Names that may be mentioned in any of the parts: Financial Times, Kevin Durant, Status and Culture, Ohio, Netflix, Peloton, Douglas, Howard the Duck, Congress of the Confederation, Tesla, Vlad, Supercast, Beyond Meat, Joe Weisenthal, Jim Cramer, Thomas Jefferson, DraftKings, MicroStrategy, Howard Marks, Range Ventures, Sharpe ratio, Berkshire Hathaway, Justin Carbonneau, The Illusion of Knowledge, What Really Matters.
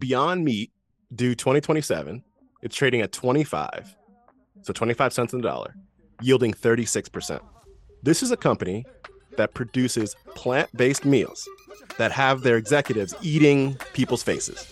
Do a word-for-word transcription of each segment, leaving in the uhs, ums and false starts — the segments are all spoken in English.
Beyond Meat due twenty twenty-seven. It's trading at twenty-five, so twenty-five cents on the dollar, yielding thirty-six percent. This is a company that produces plant-based meals that have their executives eating people's faces.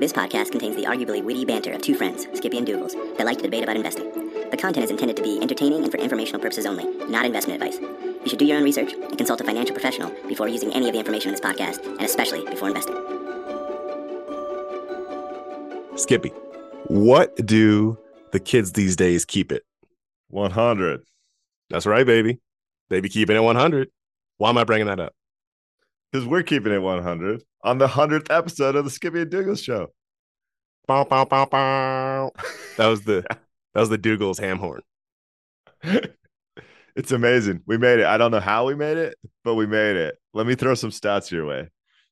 This podcast contains the arguably witty banter of two friends, Skippy and Douglas, that like to debate about investing. The content is intended to be entertaining and for informational purposes only, not investment advice. You should do your own research and consult a financial professional before using any of the information in this podcast, and especially before investing. Skippy, what do the kids these days keep it? one hundred. That's right, baby. They be keeping it one hundred. Why am I bringing that up? Because we're keeping it one hundred on the one hundredth episode of the Skippy and Douglas show. Bow, bow, bow, bow. That was the... That was the Dougal's ham horn. It's amazing. We made it. I don't know how we made it, but we made it. Let me throw some stats your way.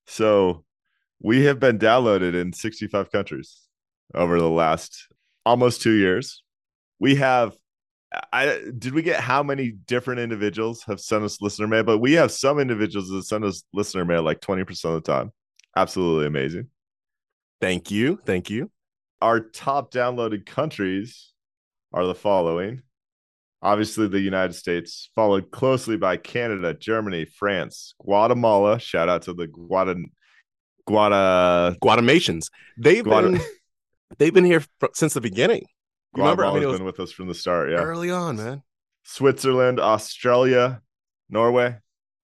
So we have been downloaded in sixty-five countries over the last almost two years. We have, I did we get how many different individuals have sent us listener mail? But we have some individuals that send us listener mail like twenty percent of the time. Absolutely amazing. Thank you. Thank you. Our top downloaded countries are the following. Obviously, the United States, followed closely by Canada, Germany, France, Guatemala. Shout out to the Guada, Guada, Guatematians. They've Guada... been they've been here for, since the beginning. Guatemala's I mean, was... been with us from the start. Yeah, early on, man. Switzerland, Australia, Norway.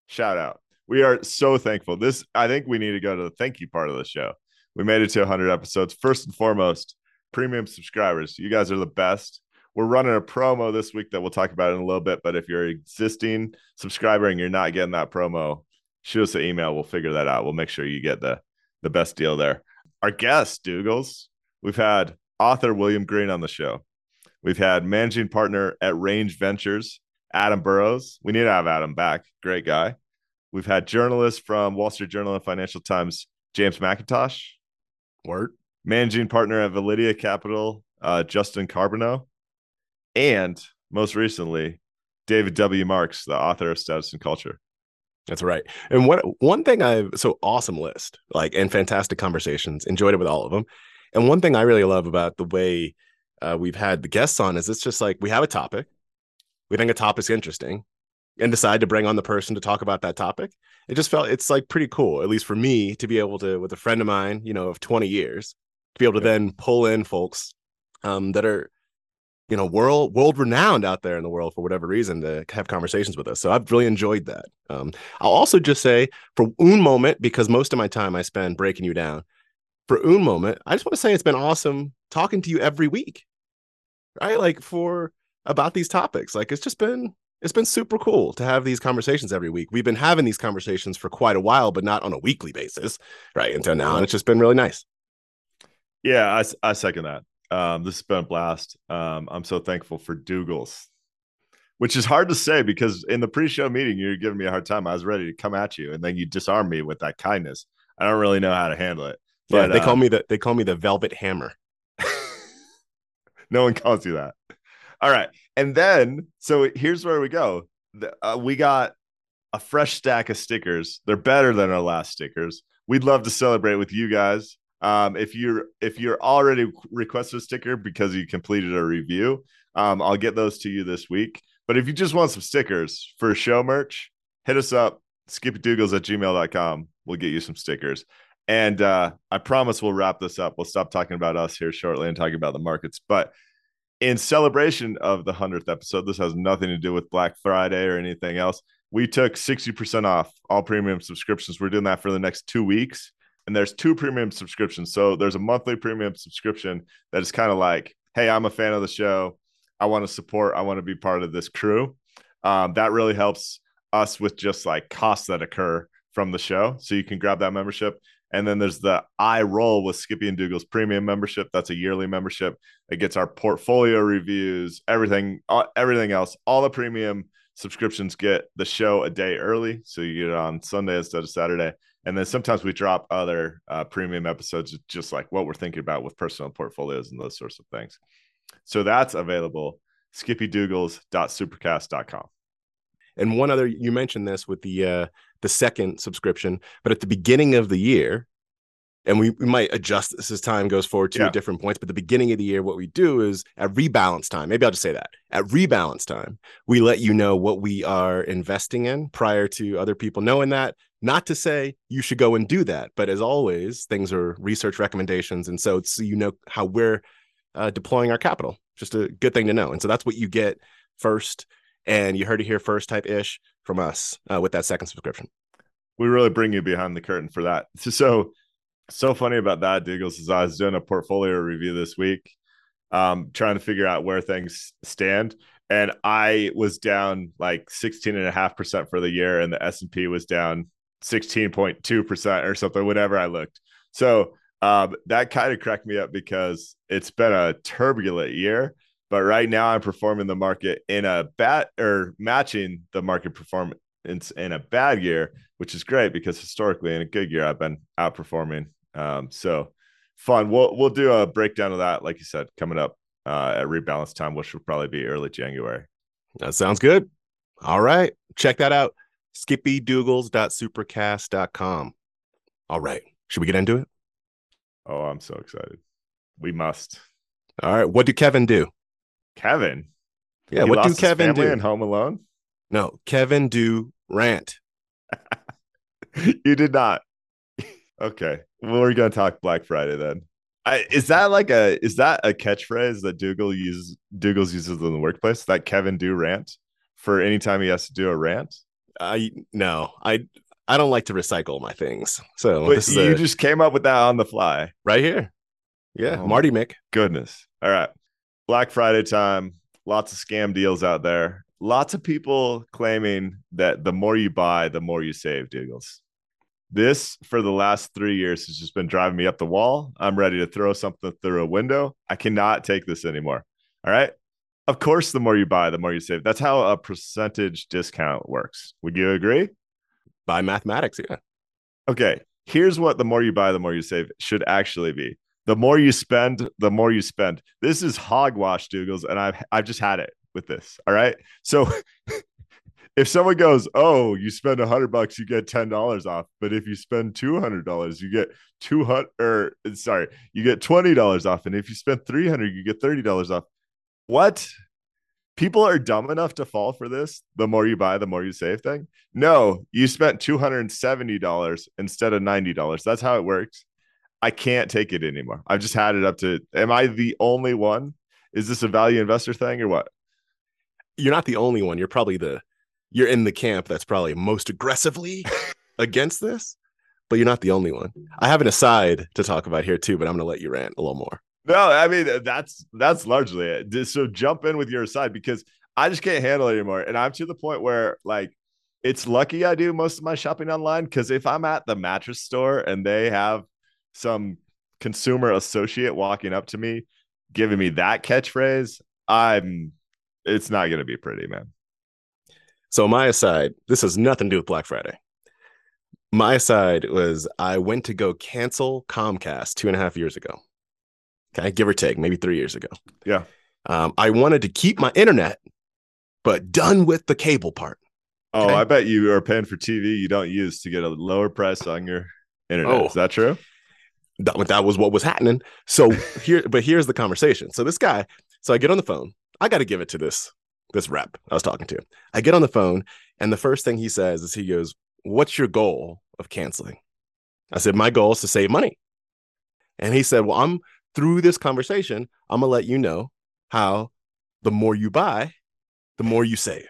Shout out. We are so thankful. This, I think, we need to go to the thank you part of the show. We made it to one hundred episodes. First and foremost, premium subscribers. You guys are the best. We're running a promo this week that we'll talk about in a little bit, but if you're an existing subscriber and you're not getting that promo, shoot us an email. We'll figure that out. We'll make sure you get the, the best deal there. Our guests, Douglas, we've had author William Green on the show. We've had managing partner at Range Ventures, Adam Burrows. We need to have Adam back. Great guy. We've had journalists from Wall Street Journal and Financial Times, James McIntosh. Word. Managing partner at Validea Capital, uh, Justin Carbonneau. And most recently, David W. Marks, the author of Status and Culture. That's right. And what one thing I've so awesome list, like, and fantastic conversations. Enjoyed it with all of them. And one thing I really love about the way uh, we've had the guests on is it's just like we have a topic, we think a topic's interesting, and decide to bring on the person to talk about that topic. It just felt it's like pretty cool, at least for me, to be able to, with a friend of mine, you know, of twenty years, to be able to yeah. then pull in folks um, that are, you know, world world renowned out there in the world for whatever reason to have conversations with us. So I've really enjoyed that. Um, I'll also just say for un moment, because most of my time I spend breaking you down, for un moment, I just want to say it's been awesome talking to you every week, right? Like for about these topics, like it's just been, it's been super cool to have these conversations every week. We've been having these conversations for quite a while, but not on a weekly basis, right? Until now, and it's just been really nice. Yeah, I, I second that. Um, this has been a blast. Um, I'm so thankful for Douglas, which is hard to say because in the pre-show meeting, you were giving me a hard time. I was ready to come at you, and then you disarmed me with that kindness. I don't really know how to handle it. But yeah, they uh, call me the they call me the Velvet Hammer. No one calls you that. All right, and then so here's where we go. The, uh, we got a fresh stack of stickers. They're better than our last stickers. We'd love to celebrate with you guys. Um, if you're if you're already requested a sticker because you completed a review, um, I'll get those to you this week. But if you just want some stickers for show merch, hit us up, skippy dougals at gmail dot com. We'll get you some stickers. And uh, I promise we'll wrap this up. We'll stop talking about us here shortly and talking about the markets. But in celebration of the one hundredth episode, this has nothing to do with Black Friday or anything else. We took sixty percent off all premium subscriptions. We're doing that for the next two weeks. And there's two premium subscriptions. So there's a monthly premium subscription that is kind of like, hey, I'm a fan of the show. I want to support. I want to be part of this crew. Um, that really helps us with just like costs that occur from the show. So you can grab that membership. And then there's the I Roll with Skippy and Douglas premium membership. That's a yearly membership. It gets our portfolio reviews, everything, everything else. All the premium subscriptions get the show a day early. So you get it on Sunday instead of Saturday. And then sometimes we drop other uh, premium episodes, just like what we're thinking about with personal portfolios and those sorts of things. So that's available skippy dougals dot supercast dot com. And one other, you mentioned this with the uh, the second subscription, but at the beginning of the year, and we, we might adjust this as time goes forward to yeah. different points, but the beginning of the year, what we do is at rebalance time, maybe I'll just say that, at rebalance time, we let you know what we are investing in prior to other people knowing that. Not to say you should go and do that, but as always, things are research recommendations. And so, so you know how we're uh, deploying our capital. Just a good thing to know. And so that's what you get first. And you heard it here first type-ish from us uh, with that second subscription. We really bring you behind the curtain for that. So, so funny about that, Douglas, is I was doing a portfolio review this week, um, trying to figure out where things stand. And I was down like sixteen point five percent for the year, and the S and P was down sixteen point two percent or something, whenever I looked. So um, that kind of cracked me up because it's been a turbulent year. But right now I'm performing the market in a bad, or matching the market performance in a bad year, which is great because historically in a good year, I've been outperforming. Um, so fun. We'll, we'll do a breakdown of that, like you said, coming up uh, at rebalance time, which will probably be early January. That sounds good. All right. Check that out. skippy dougals dot supercast dot com. All right. Should we get into it? Oh, I'm so excited. We must. All right. What do Kevin do? Kevin? Yeah, he what do Kevin do? In Home Alone? No, Kevin Durant. You did not. Okay, well, we're gonna talk Black Friday then. I, is that like a is that a catchphrase that Dougal uses? Dougal's uses in the workplace, that Kevin Durant, for any time he has to do a rant. I no, I I don't like to recycle my things. So but this is you a, just came up with that on the fly right here. Yeah, oh, Marty Mick. Goodness. All right. Black Friday time, lots of scam deals out there. Lots of people claiming that the more you buy, the more you save, Douglas. This, for the last three years, has just been driving me up the wall. I'm ready to throw something through a window. I cannot take this anymore. All right? Of course, the more you buy, the more you save. That's how a percentage discount works. Would you agree? By mathematics, yeah. Okay, here's what the more you buy, the more you save should actually be. The more you spend, the more you spend. This is hogwash, Douglas, and I've I've just had it with this. All right. So if someone goes, "Oh, you spend a hundred bucks, you get ten dollars off," but if you spend two hundred dollars, you get two hundred. Or sorry, you get twenty dollars off, and if you spend three hundred, you get thirty dollars off. What? People are dumb enough to fall for this. The more you buy, the more you save thing. No, you spent two hundred and seventy dollars instead of ninety dollars. That's how it works. I can't take it anymore. I've just had it up to, am I the only one? Is this a value investor thing or what? You're not the only one. You're probably the, you're in the camp that's probably most aggressively against this, but you're not the only one. I have an aside to talk about here too, but I'm going to let you rant a little more. No, I mean, that's, that's largely it. So jump in with your aside because I just can't handle it anymore. And I'm to the point where like, it's lucky I do most of my shopping online because if I'm at the mattress store and they have some consumer associate walking up to me, giving me that catchphrase, I'm, it's not going to be pretty, man. So my aside, this has nothing to do with Black Friday. My aside was I went to go cancel Comcast two and a half years ago. Okay. Give or take, maybe three years ago. Yeah. Um, I wanted to keep my internet, but done with the cable part. Oh, okay? I bet you are paying for T V you don't use to get a lower price on your internet. Oh. Is that true? That, that was what was happening. So here, but here's the conversation. So this guy, so I get on the phone. I got to give it to this, this rep I was talking to. I get on the phone and the first thing he says is he goes, "What's your goal of canceling?" I said, "My goal is to save money." And he said, "Well, I'm through this conversation. I'm going to let you know how the more you buy, the more you save."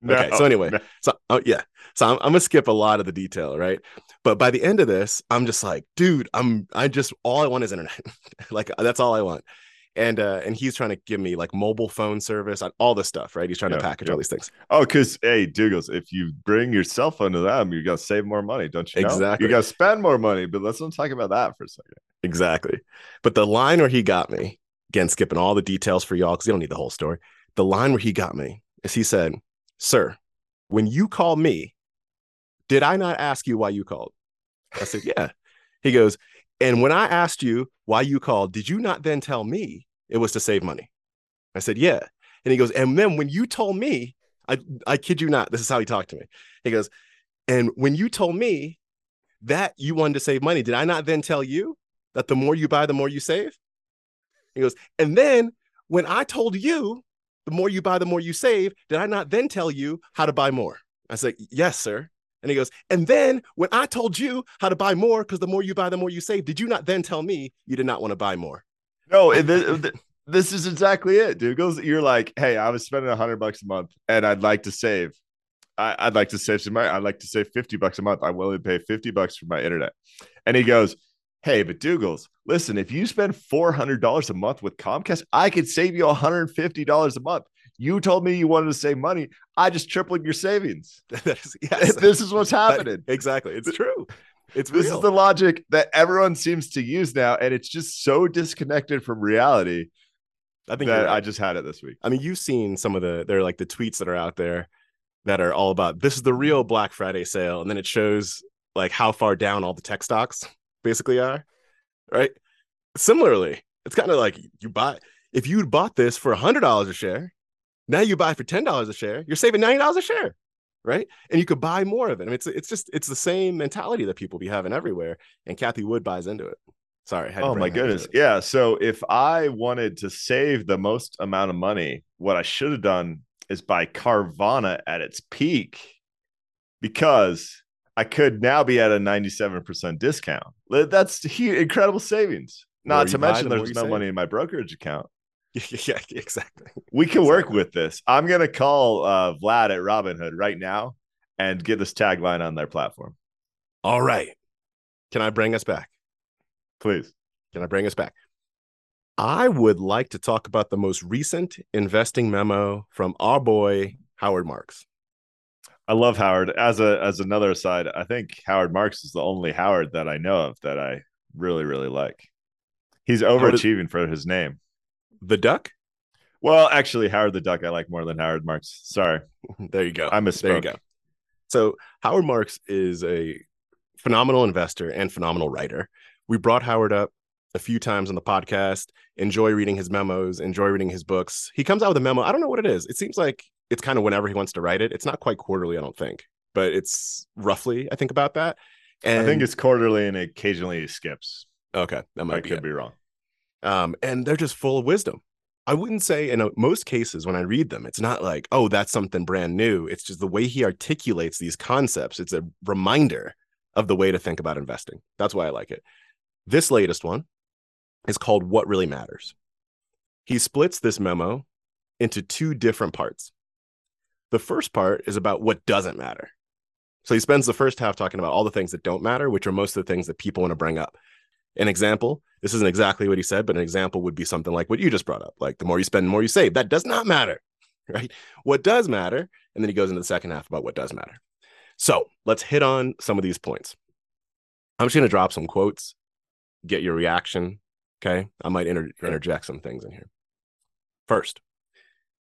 No, okay. So anyway, no. so oh, yeah. So I'm, I'm going to skip a lot of the detail. Right. But by the end of this, I'm just like, dude, I'm, I just, all I want is internet. Like, that's all I want. And, uh, and he's trying to give me like mobile phone service on all this stuff. Right. He's trying yeah, to package yeah. all these things. Oh, cause hey, Douglas, if you bring your cell phone to them, you're going to save more money. Don't you know? Exactly. You got to spend more money, but let's not talk about that for a second. Exactly. But the line where he got me, again, skipping all the details for y'all, cause you don't need the whole story. The line where he got me is he said, "Sir, when you call me, did I not ask you why you called?" I said, "Yeah." He goes, "And when I asked you why you called, did you not then tell me it was to save money?" I said, "Yeah." And he goes, and then when you told me, I, I kid you not, this is how he talked to me. He goes, and when you told me that you wanted to save money, did I not then tell you that the more you buy, the more you save? He goes, and then when I told you the more you buy, the more you save, did I not then tell you how to buy more? I said, yes, sir. And he goes, and then when I told you how to buy more, because the more you buy, the more you save, did you not then tell me you did not want to buy more? No, this, this is exactly it, dude. Goes, you're like, hey, I was spending a hundred bucks a month and I'd like to save. I, I'd like to save some money. I'd like to save fifty bucks a month. I'm willing to pay fifty bucks for my internet. And he goes, hey, but Douglas, listen, if you spend four hundred dollars a month with Comcast, I could save you one hundred fifty dollars a month. You told me you wanted to save money. I just tripled your savings. Yes. This is what's happening. Exactly. It's true. It's This real. Is the logic that everyone seems to use now. And it's just so disconnected from reality. I think that right. I just had it this week. I mean, you've seen some of the, there are like the tweets that are out there that are all about, this is the real Black Friday sale. And then it shows like how far down all the tech stocks basically are, right? Similarly, it's kind of like you buy, if you bought this for one hundred dollars a share, now you buy for ten dollars a share, you're saving ninety dollars a share, right? And you could buy more of it. I mean, it's, it's just, it's the same mentality that people be having everywhere. And Cathie Wood buys into it. Sorry. Oh my goodness. Yeah. So if I wanted to save the most amount of money, what I should have done is buy Carvana at its peak, because I could now be at a ninety-seven percent discount. That's huge, incredible savings. Not to mention there's no money in my brokerage account. Yeah, exactly. We can exactly. work with this. I'm going to call uh, Vlad at Robinhood right now and get this tagline on their platform. All right. Can I bring us back? Please. Can I bring us back? I would like to talk about the most recent investing memo from our boy, Howard Marks. I love Howard. As a as another aside, I think Howard Marks is the only Howard that I know of that I really, really like. He's overachieving is, for his name. The Duck? Well, actually, Howard the Duck I like more than Howard Marks. Sorry. There you go. I misspoke. There you go. So Howard Marks is a phenomenal investor and phenomenal writer. We brought Howard up a few times on the podcast. Enjoy reading his memos. Enjoy reading his books. He comes out with a memo. I don't know what it is. It seems like it's kind of whenever he wants to write it. It's not quite quarterly, I don't think, but it's roughly, I think, about that. And I think it's quarterly and occasionally it skips. Okay. That might I be could it. be wrong. Um, and they're just full of wisdom. I wouldn't say in most cases when I read them, it's not like, oh, that's something brand new. It's just the way he articulates these concepts. It's a reminder of the way to think about investing. That's why I like it. This latest one is called What Really Matters. He splits this memo into two different parts. The first part is about what doesn't matter. So he spends the first half talking about all the things that don't matter, which are most of the things that people want to bring up. An example, this isn't exactly what he said, but an example would be something like what you just brought up. Like the more you spend, the more you save. That does not matter, right? What does matter? And then he goes into the second half about what does matter. So let's hit on some of these points. I'm just going to drop some quotes, get your reaction, okay? I might inter- interject some things in here. First,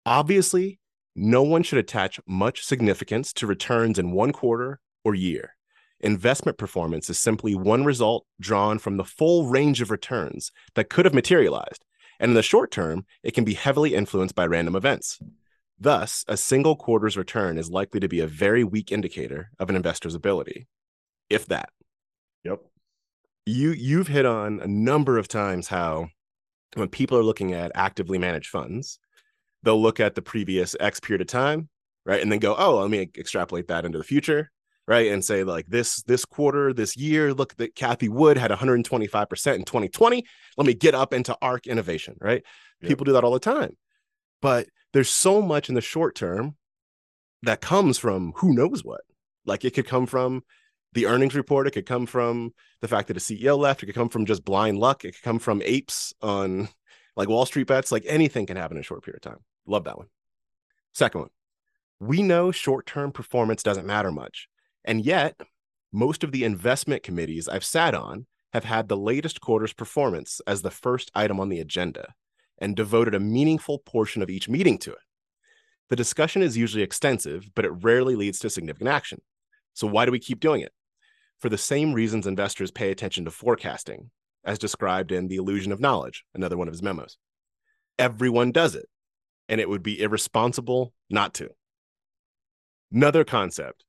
obviously, no one should attach much significance to returns in one quarter or year. Investment performance is simply one result drawn from the full range of returns that could have materialized, and in the short term, it can be heavily influenced by random events. Thus, a single quarter's return is likely to be a very weak indicator of an investor's ability, if that. Yep. You, you've hit on a number of times how when people are looking at actively managed funds, they'll look at the previous X period of time, right? And then go, oh, let me extrapolate that into the future, right? And say like this, this quarter, this year, look that Cathie Wood had one hundred twenty-five percent in twenty twenty. Let me get up into ARK Innovation, right? Yeah. People do that all the time. But there's so much in the short term that comes from who knows what. Like it could come from the earnings report. It could come from the fact that a C E O left. It could come from just blind luck. It could come from apes on like Wall Street bets. Like anything can happen in a short period of time. Love that one. Second one, we know short-term performance doesn't matter much. And yet, most of the investment committees I've sat on have had the latest quarter's performance as the first item on the agenda and devoted a meaningful portion of each meeting to it. The discussion is usually extensive, but it rarely leads to significant action. So why do we keep doing it? For the same reasons investors pay attention to forecasting, as described in The Illusion of Knowledge, another one of his memos. Everyone does it. and it would be irresponsible not to. Another concept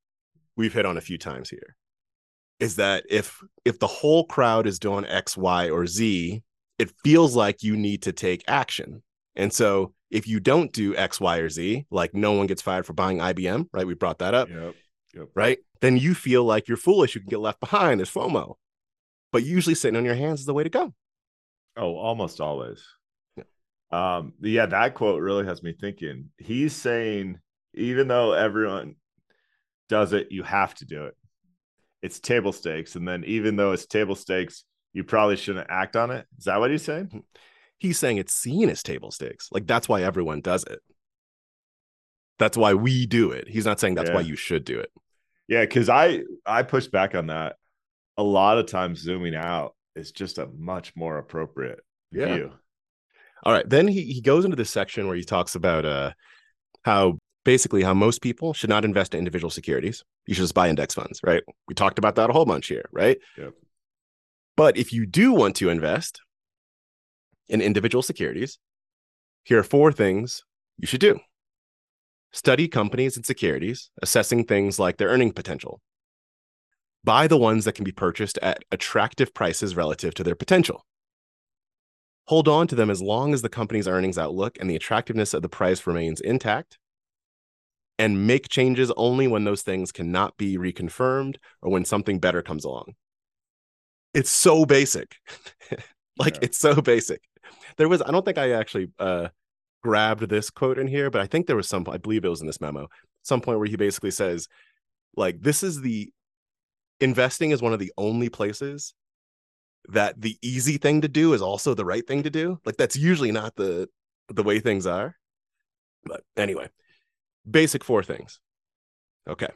we've hit on a few times here is that if if the whole crowd is doing X, Y, or Z, it feels like you need to take action. And so if you don't do X, Y, or Z, like no one gets fired for buying I B M, right? We brought that up, yep. Yep. Right? Then you feel like you're foolish. You can get left behind. There's FOMO. But usually sitting on your hands is the way to go. Oh, almost always. Yeah. Um, yeah, that quote really has me thinking. He's saying, even though everyone does it, you have to do it. It's table stakes. And then even though it's table stakes, you probably shouldn't act on it. Is that what he's saying? He's saying it's seen as table stakes. Like, that's why everyone does it. That's why we do it. He's not saying that's yeah. why you should do it. Yeah, because I, I push back on that. A lot of times zooming out is just a much more appropriate yeah. view. All right. Then he, he goes into this section where he talks about uh, how basically how most people should not invest in individual securities. You should just buy index funds, right? We talked about that a whole bunch here, right? Yep. But if you do want to invest in individual securities, here are four things you should do. Study companies and securities, assessing things like their earning potential. Buy the ones that can be purchased at attractive prices relative to their potential. Hold on to them as long as the company's earnings outlook and the attractiveness of the price remains intact. And make changes only when those things cannot be reconfirmed or when something better comes along. It's so basic. Like, yeah. it's so basic. There was, I don't think I actually uh, grabbed this quote in here, but I think there was some, I believe it was in this memo, some point where he basically says, like, this is the, investing is one of the only places that the easy thing to do is also the right thing to do. Like, that's usually not the the way things are. But anyway, basic four things. Okay.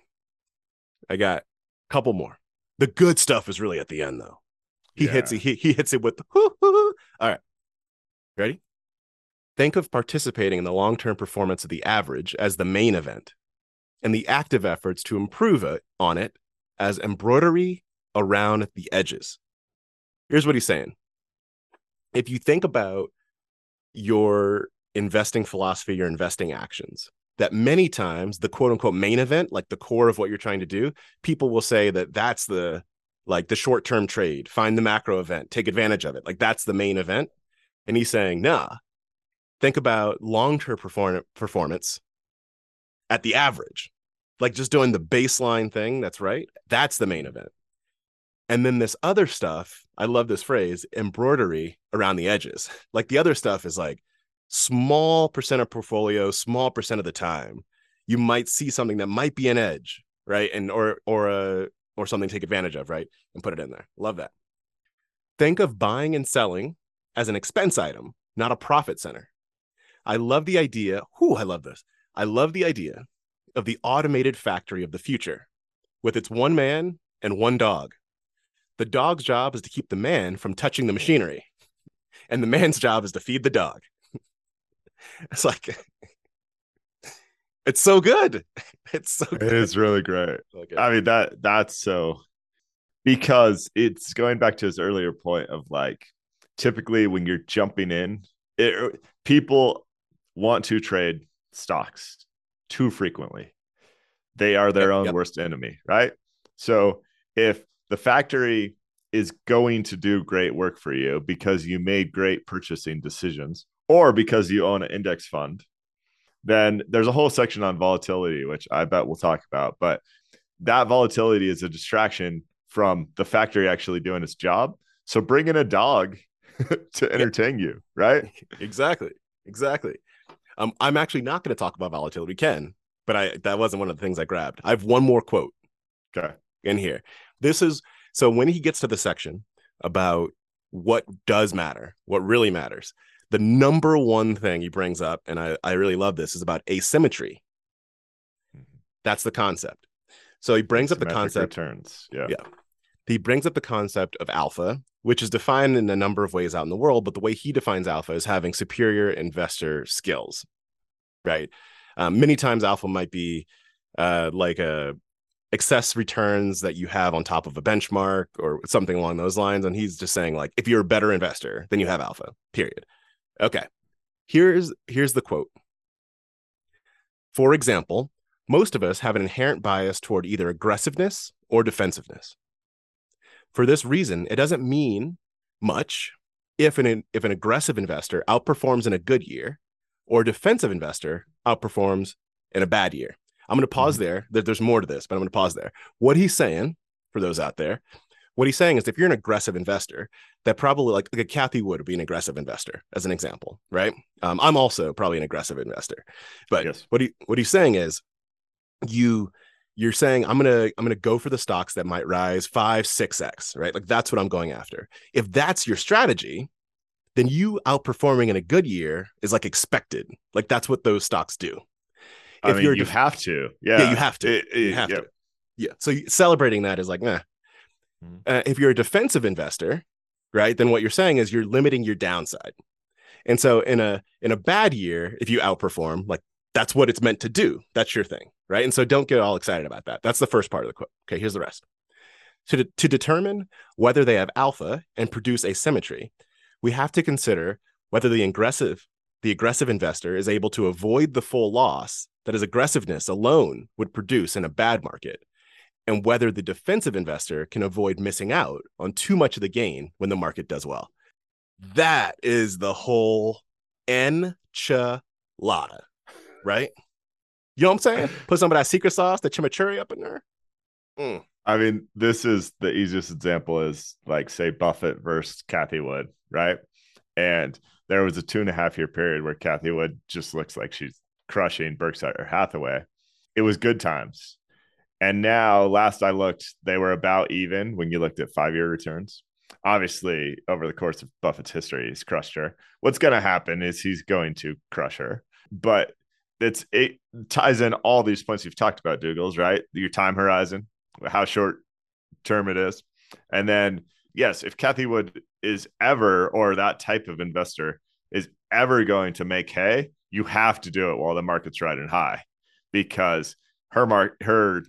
I got a couple more. The good stuff is really at the end, though. He yeah. hits it. He, he hits it with the hoo, hoo, hoo. All right. Ready? Think of participating in the long-term performance of the average as the main event and the active efforts to improve it, on it as embroidery around the edges. Here's what he's saying. If you think about your investing philosophy, your investing actions, that many times the quote unquote main event, like the core of what you're trying to do, people will say that that's the, like the short-term trade, find the macro event, take advantage of it. Like, that's the main event. And he's saying, nah, think about long-term perform- performance at the average, like just doing the baseline thing. That's right. That's the main event. And then this other stuff, I love this phrase, embroidery around the edges. Like, the other stuff is like small percent of portfolio, small percent of the time, you might see something that might be an edge, right? And, or, or a, or something to take advantage of, right? And put it in there. Love that. Think of buying and selling as an expense item, not a profit center. I love the idea. Whew, I love this. I love the idea of the automated factory of the future with its one man and one dog. The dog's job is to keep the man from touching the machinery, and the man's job is to feed the dog. It's like, it's so good. It's so good. It is really great. Okay. I mean, that that's so, because it's going back to his earlier point of, like, typically when you're jumping in, it, people want to trade stocks too frequently. They are their yep, own yep. worst enemy, right? So if the factory is going to do great work for you because you made great purchasing decisions or because you own an index fund, then there's a whole section on volatility, which I bet we'll talk about. But that volatility is a distraction from the factory actually doing its job. So bring in a dog to entertain yeah. you, right? Exactly. Exactly. Um, I'm actually not going to talk about volatility. We can, but I that wasn't one of the things I grabbed. I have one more quote okay. in here. This is, so when he gets to the section about what does matter, what really matters, the number one thing he brings up, and I, I really love this, is about asymmetry. That's the concept. So he brings Asymmetric up the concept. Returns. Yeah. yeah. He brings up the concept of alpha, which is defined in a number of ways out in the world, but the way he defines alpha is having superior investor skills, right? Um, many times alpha might be uh, like a excess returns that you have on top of a benchmark or something along those lines. And he's just saying, like, if you're a better investor, then you have alpha, period. Okay, here's here's the quote For example, most of us have an inherent bias toward either aggressiveness or defensiveness. For this reason, it doesn't mean much if an, if an aggressive investor outperforms in a good year or a defensive investor outperforms in a bad year. I'm going to pause there. There's more to this, but I'm going to pause there. What he's saying, for those out there, what he's saying is if you're an aggressive investor, that probably like, like a Cathie Wood would be an aggressive investor, as an example, right? Um, I'm also probably an aggressive investor. But yes. what he what he's saying is you... You're saying I'm gonna I'm gonna go for the stocks that might rise five, six x, right? Like that's what I'm going after. If that's your strategy, then you outperforming in a good year is like expected. Like that's what those stocks do. If I mean, you're you def- have to, yeah. yeah, you have to, it, it, you have yeah. to, yeah. So celebrating that is like, nah. Mm-hmm. Uh, if you're a defensive investor, right, then what you're saying is you're limiting your downside. And so in a in a bad year, if you outperform, like that's what it's meant to do. That's your thing. Right. And so don't get all excited about that. That's the first part of the quote. OK, here's the rest. So to, to determine whether they have alpha and produce asymmetry, we have to consider whether the aggressive the aggressive investor is able to avoid the full loss that his aggressiveness alone would produce in a bad market, and whether the defensive investor can avoid missing out on too much of the gain when the market does well. That is the whole enchilada, right? You know what I'm saying? Put some of that secret sauce, the chimichurri up in there. Mm. I mean, this is the easiest example is like, say, Buffett versus Cathie Wood, right? And there was a two and a half year period where Cathie Wood just looks like she's crushing Berkshire Hathaway. It was good times. And now, last I looked, they were about even when you looked at five year returns. Obviously, over the course of Buffett's history, he's crushed her. What's going to happen is he's going to crush her. But It's, it ties in all these points you've talked about, Douglas, right? Your time horizon, how short term it is. And then, yes, if Cathie Wood is ever, or that type of investor is ever going to make hay, you have to do it while the market's riding high, because her mark, her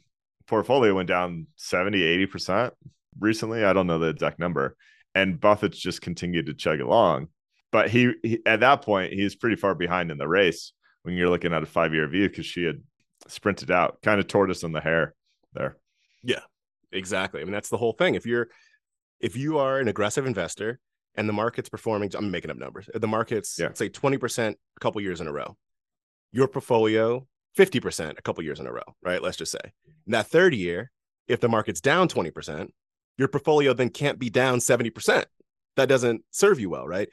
portfolio went down seventy, eighty percent recently. I don't know the exact number. And Buffett's just continued to chug along. But he, he at that point, he's pretty far behind in the race when you're looking at a five-year view, because she had sprinted out, kind of tortoise on the hare there. Yeah, exactly. I mean, that's the whole thing. If you're, if you are an aggressive investor and the market's performing, I'm making up numbers, the market's yeah. say twenty percent a couple years in a row, your portfolio fifty percent a couple years in a row, right? Let's just say. In that third year, if the market's down twenty percent, your portfolio then can't be down seventy percent. That doesn't serve you well, right?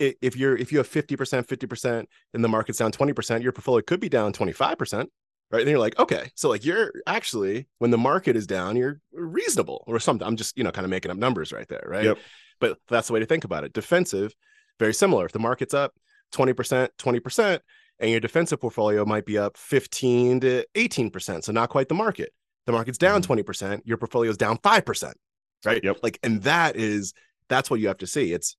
If you're if you have fifty percent, fifty percent, and the market's down twenty percent, your portfolio could be down twenty-five percent, right? And you're like, okay, so like you're actually, when the market is down, you're reasonable or something. I'm just, you know, kind of making up numbers right there, right? Yep. But that's the way to think about it. Defensive, very similar. If the market's up twenty percent, twenty percent, and your defensive portfolio might be up fifteen to eighteen percent, so not quite the market. The market's down mm-hmm. twenty percent, your portfolio is down five percent, right? Yep. Like, and that is, that's what you have to see. It's,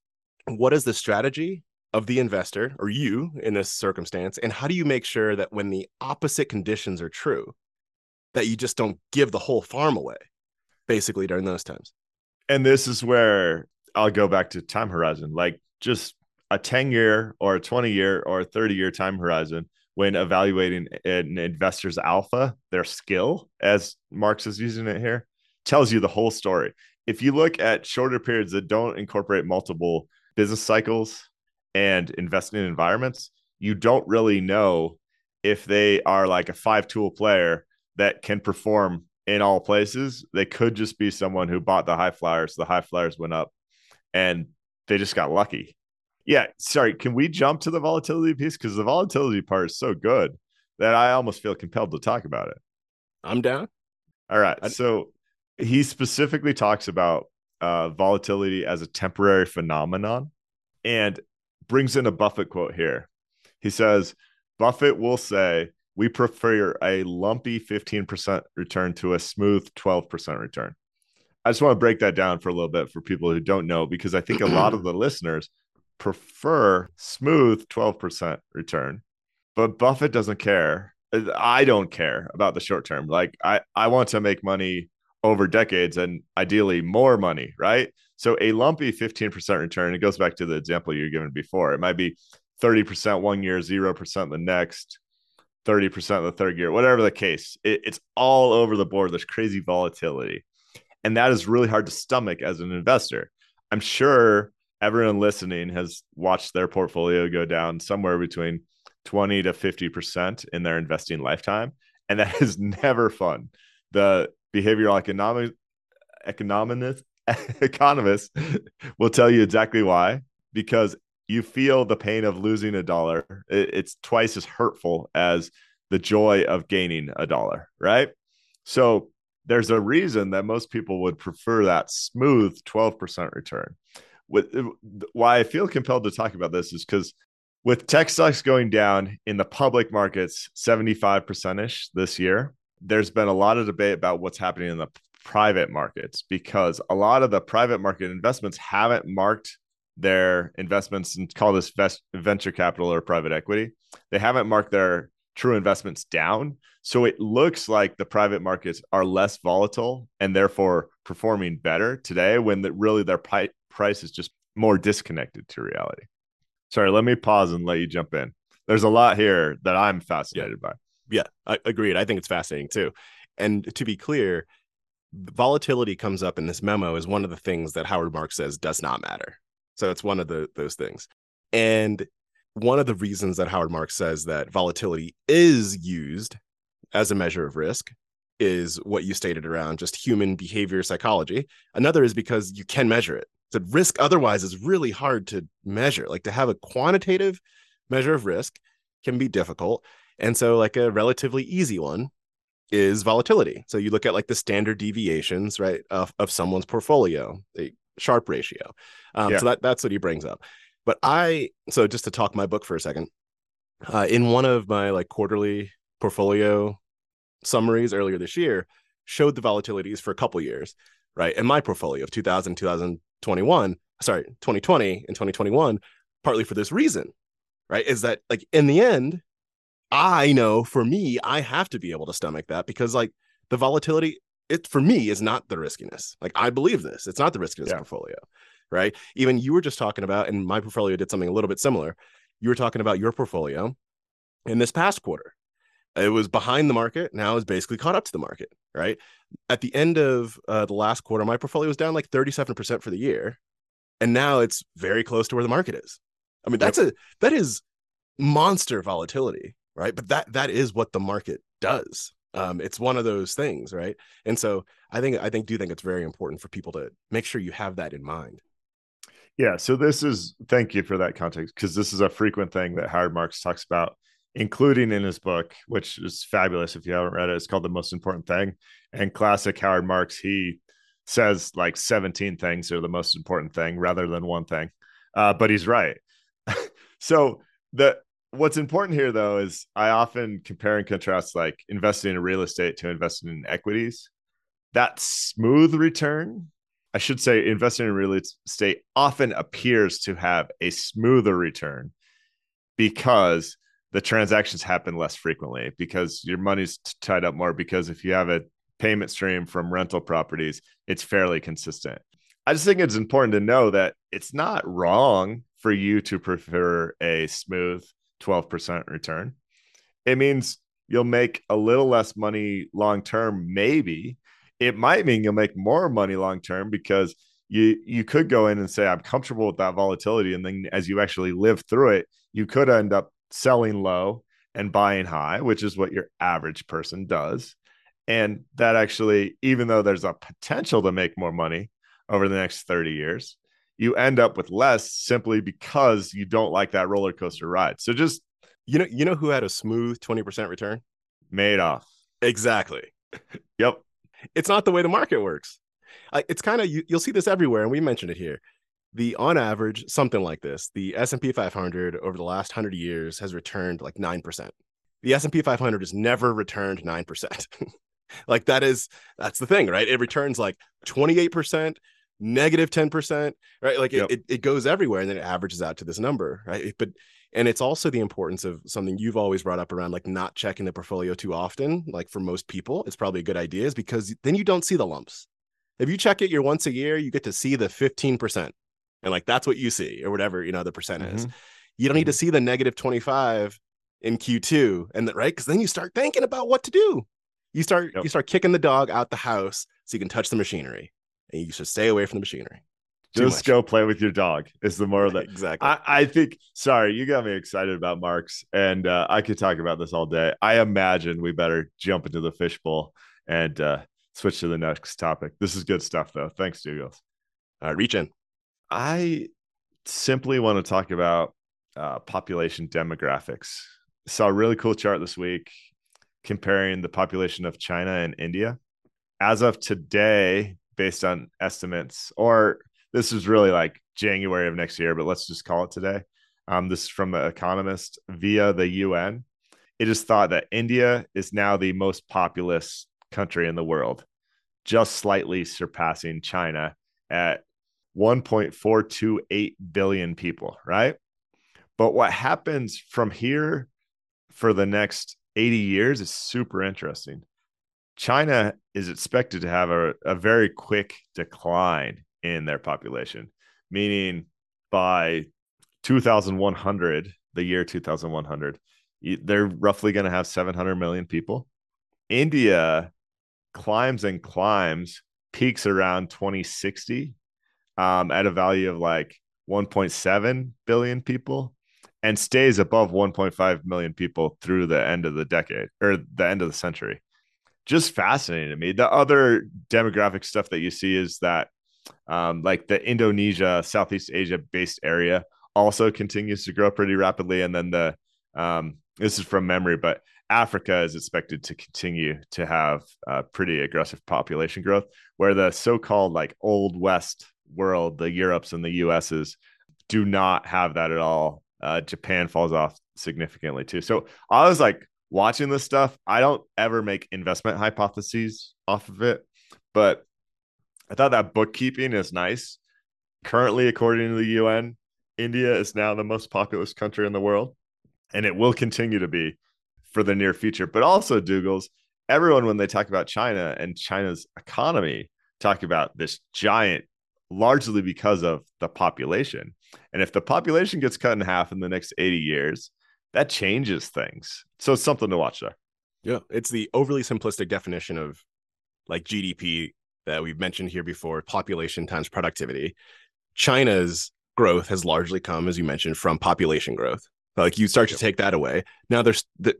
what is the strategy of the investor or you in this circumstance? And how do you make sure that when the opposite conditions are true, that you just don't give the whole farm away basically during those times? And this is where I'll go back to time horizon, like just a ten year or a twenty year or a thirty year time horizon when evaluating an investor's alpha, their skill, as Marks is using it here, tells you the whole story. If you look at shorter periods that don't incorporate multiple business cycles and investing in environments, you don't really know if they are like a five tool player that can perform in all places. They could just be someone who bought the high flyers. The high flyers went up and they just got lucky. Yeah. Sorry. Can we jump to the volatility piece? Because the volatility part is so good that I almost feel compelled to talk about it. I'm down. All right. I- so he specifically talks about Uh, volatility as a temporary phenomenon and brings in a Buffett quote here. He says, Buffett will say, we prefer a lumpy fifteen percent return to a smooth twelve percent return. I just want to break that down for a little bit for people who don't know, because I think a lot of the listeners prefer smooth twelve percent return, but Buffett doesn't care. I don't care about the short term. Like I, I want to make money over decades and ideally more money, right? So a lumpy fifteen percent return, it goes back to the example you were given before. It might be thirty percent one year, zero percent the next, thirty percent of the third year, whatever the case. It, it's all over the board. There's crazy volatility. And that is really hard to stomach as an investor. I'm sure everyone listening has watched their portfolio go down somewhere between twenty to fifty percent in their investing lifetime. And that is never fun. The behavioral economic, economist, economists will tell you exactly why, because you feel the pain of losing a dollar. It's twice as hurtful as the joy of gaining a dollar, right? So there's a reason that most people would prefer that smooth twelve percent return. With, why I feel compelled to talk about this is because with tech stocks going down in the public markets seventy-five percent-ish this year, there's been a lot of debate about what's happening in the private markets, because a lot of the private market investments haven't marked their investments, and call this venture capital or private equity. They haven't marked their true investments down. So it looks like the private markets are less volatile and therefore performing better today, when the, really their pri- price is just more disconnected to reality. Sorry, let me pause and let you jump in. There's a lot here that I'm fascinated yeah. by. Yeah, I agreed. I think it's fascinating too. And to be clear, volatility comes up in this memo as one of the things that Howard Marks says does not matter. So it's one of the, those things. And one of the reasons that Howard Marks says that volatility is used as a measure of risk is what you stated around just human behavior psychology. Another is because you can measure it. So risk otherwise is really hard to measure. Like, to have a quantitative measure of risk can be difficult. And so like a relatively easy one is volatility. So you look at like the standard deviations, right, of, of someone's portfolio, the Sharpe ratio. Um, yeah. So that, that's what he brings up. But I, so just to talk my book for a second, uh, in one of my like quarterly portfolio summaries earlier this year, showed the volatilities for a couple years, right? In my portfolio of two thousand, twenty twenty-one, sorry, twenty twenty and twenty twenty-one, partly for this reason, right? Is that like in the end, I know for me, I have to be able to stomach that, because like the volatility, it for me is not the riskiness. Like, I believe this, it's not the riskiness yeah. portfolio, right? Even you were just talking about, and my portfolio did something a little bit similar. You were talking about your portfolio in this past quarter. It was behind the market. Now it's basically caught up to the market, right? At the end of uh, the last quarter, my portfolio was down like thirty-seven percent for the year. And now it's very close to where the market is. I mean, that's yep. a, that is monster volatility, right? But that, that is what the market does. Um, it's one of those things, right? And so I think, I think, do think it's very important for people to make sure you have that in mind. Yeah. So this is, thank you for that context, because this is a frequent thing that Howard Marks talks about, including in his book, which is fabulous. If you haven't read it, it's called The Most Important Thing. And classic Howard Marks, he says like seventeen things are the most important thing rather than one thing. Uh, but he's right. So the what's important here, though, is I often compare and contrast like investing in real estate to investing in equities. That smooth return, I should say, investing in real estate often appears to have a smoother return because the transactions happen less frequently, because your money's tied up more, because if you have a payment stream from rental properties, it's fairly consistent. I just think it's important to know that it's not wrong for you to prefer a smooth twelve percent return. It means you'll make a little less money long-term, maybe. It might mean you'll make more money long-term, because you you could go in and say, I'm comfortable with that volatility. And then as you actually live through it, you could end up selling low and buying high, which is what your average person does. And that actually, even though there's a potential to make more money over the next thirty years, you end up with less simply because you don't like that roller coaster ride. So just, you know, you know who had a smooth twenty percent return? Madoff. Exactly. Yep. It's not the way the market works. It's kind of, you, you'll see this everywhere. And we mentioned it here. The on average, something like this, the S and P five hundred over the last one hundred years has returned like nine percent. The S and P five hundred has never returned nine percent. Like that is, that's the thing, right? It returns like twenty-eight percent, negative ten percent, right? Like yep. it, it goes everywhere and then it averages out to this number, right? But, and it's also the importance of something you've always brought up around like not checking the portfolio too often. Like for most people, it's probably a good idea, is because then you don't see the lumps. If you check it your once a year, you get to see the fifteen percent and like, that's what you see or whatever, you know, the percent mm-hmm. is. You don't mm-hmm. need to see the negative twenty-five in Q two, and that, right? Because then you start thinking about what to do. You start yep. you start kicking the dog out the house so you can touch the machinery, and you should stay away from the machinery. Just go play with your dog is the moral. That exactly. I, I think. Sorry, you got me excited about Marks, and uh, I could talk about this all day. I imagine we better jump into the fishbowl and uh, switch to the next topic. This is good stuff, though. Thanks, Douglas. All right, reach in. I simply want to talk about uh, population demographics. Saw a really cool chart this week comparing the population of China and India as of today, based on estimates or. This is really like January of next year, but let's just call it today. Um, this is from The Economist via the U N. It is thought that India is now the most populous country in the world, just slightly surpassing China at one point four two eight billion people, right? But what happens from here for the next eighty years is super interesting. China is expected to have a, a very quick decline in their population, meaning by two thousand one hundred, the year two thousand one hundred, they're roughly going to have seven hundred million people. India climbs and climbs, peaks around twenty sixty um, at a value of like one point seven billion people and stays above one point five million people through the end of the decade or the end of the century. Just fascinating to me. The other demographic stuff that you see is that Um, like the Indonesia, Southeast Asia based area also continues to grow pretty rapidly. And then the, um, this is from memory, but Africa is expected to continue to have uh, pretty aggressive population growth, where the so-called like old West world, the Europes and the U S's do not have that at all. Uh, Japan falls off significantly too. So I was like watching this stuff. I don't ever make investment hypotheses off of it, but I thought that bookkeeping is nice. Currently, according to the U N, India is now the most populous country in the world, and it will continue to be for the near future. But also, Douglas, everyone, when they talk about China and China's economy, talk about this giant, largely because of the population. And if the population gets cut in half in the next eighty years, that changes things. So it's something to watch there. Yeah, it's the overly simplistic definition of like G D P that we've mentioned here before, population times productivity. China's growth has largely come, as you mentioned, from population growth. Like you start to take that away. Now there's the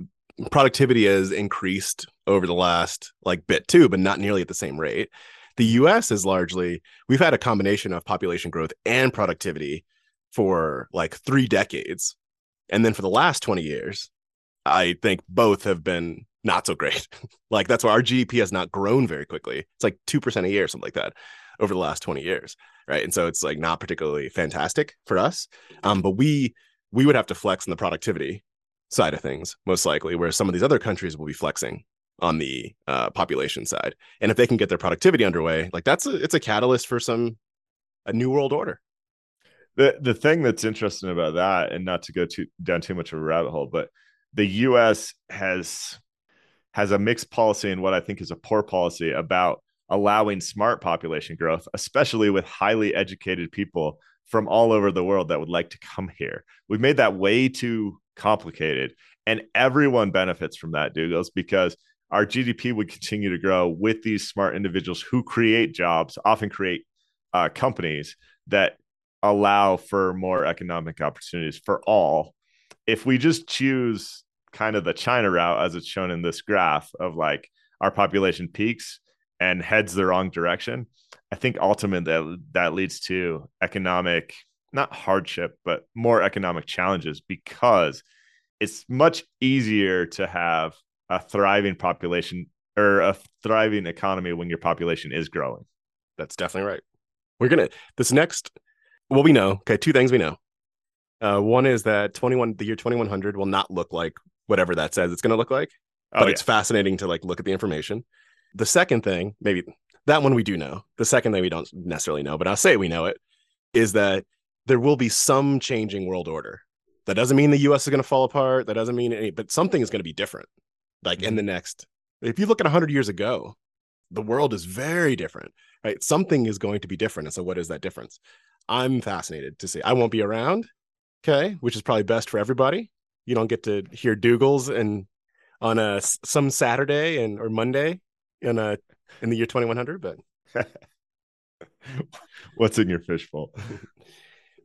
productivity has increased over the last like bit too, but not nearly at the same rate. The U S is largely, we've had a combination of population growth and productivity for like three decades. And then for the last twenty years, I think both have been not so great. Like that's why our G D P has not grown very quickly. It's like two percent a year, something like that over the last twenty years. Right. And so it's like not particularly fantastic for us. Um, but we, we would have to flex on the productivity side of things, most likely, whereas some of these other countries will be flexing on the uh, population side. And if they can get their productivity underway, like that's a, it's a catalyst for some, a new world order. The the thing that's interesting about that, and not to go too down too much of a rabbit hole, but the U S has, has a mixed policy and what I think is a poor policy about allowing smart population growth, especially with highly educated people from all over the world that would like to come here. We've made that way too complicated, and everyone benefits from that, Douglas, because our G D P would continue to grow with these smart individuals who create jobs, often create uh, companies that allow for more economic opportunities for all. If we just choose kind of the China route, as it's shown in this graph, of like our population peaks and heads the wrong direction, I think ultimately that, that leads to economic, not hardship, but more economic challenges, because it's much easier to have a thriving population or a thriving economy when your population is growing. That's definitely right. We're going to this next. Well, we know. Okay. Two things we know. Uh, one is that twenty-one, the year twenty-one hundred will not look like whatever that says it's going to look like, but oh, yeah. It's fascinating to like look at the information. The second thing, maybe that one we do know, the second thing we don't necessarily know, but I'll say we know it, is that there will be some changing world order. That doesn't mean the U S is going to fall apart. That doesn't mean any, but something is going to be different. Like mm-hmm. in the next, if you look at one hundred years ago, the world is very different, right? Something is going to be different. And so what is that difference? I'm fascinated to see. I won't be around. Okay, which is probably best for everybody. you don't get to hear Dougal's and on a some Saturday and or Monday in a in the year twenty-one hundred. But what's in your fishbowl?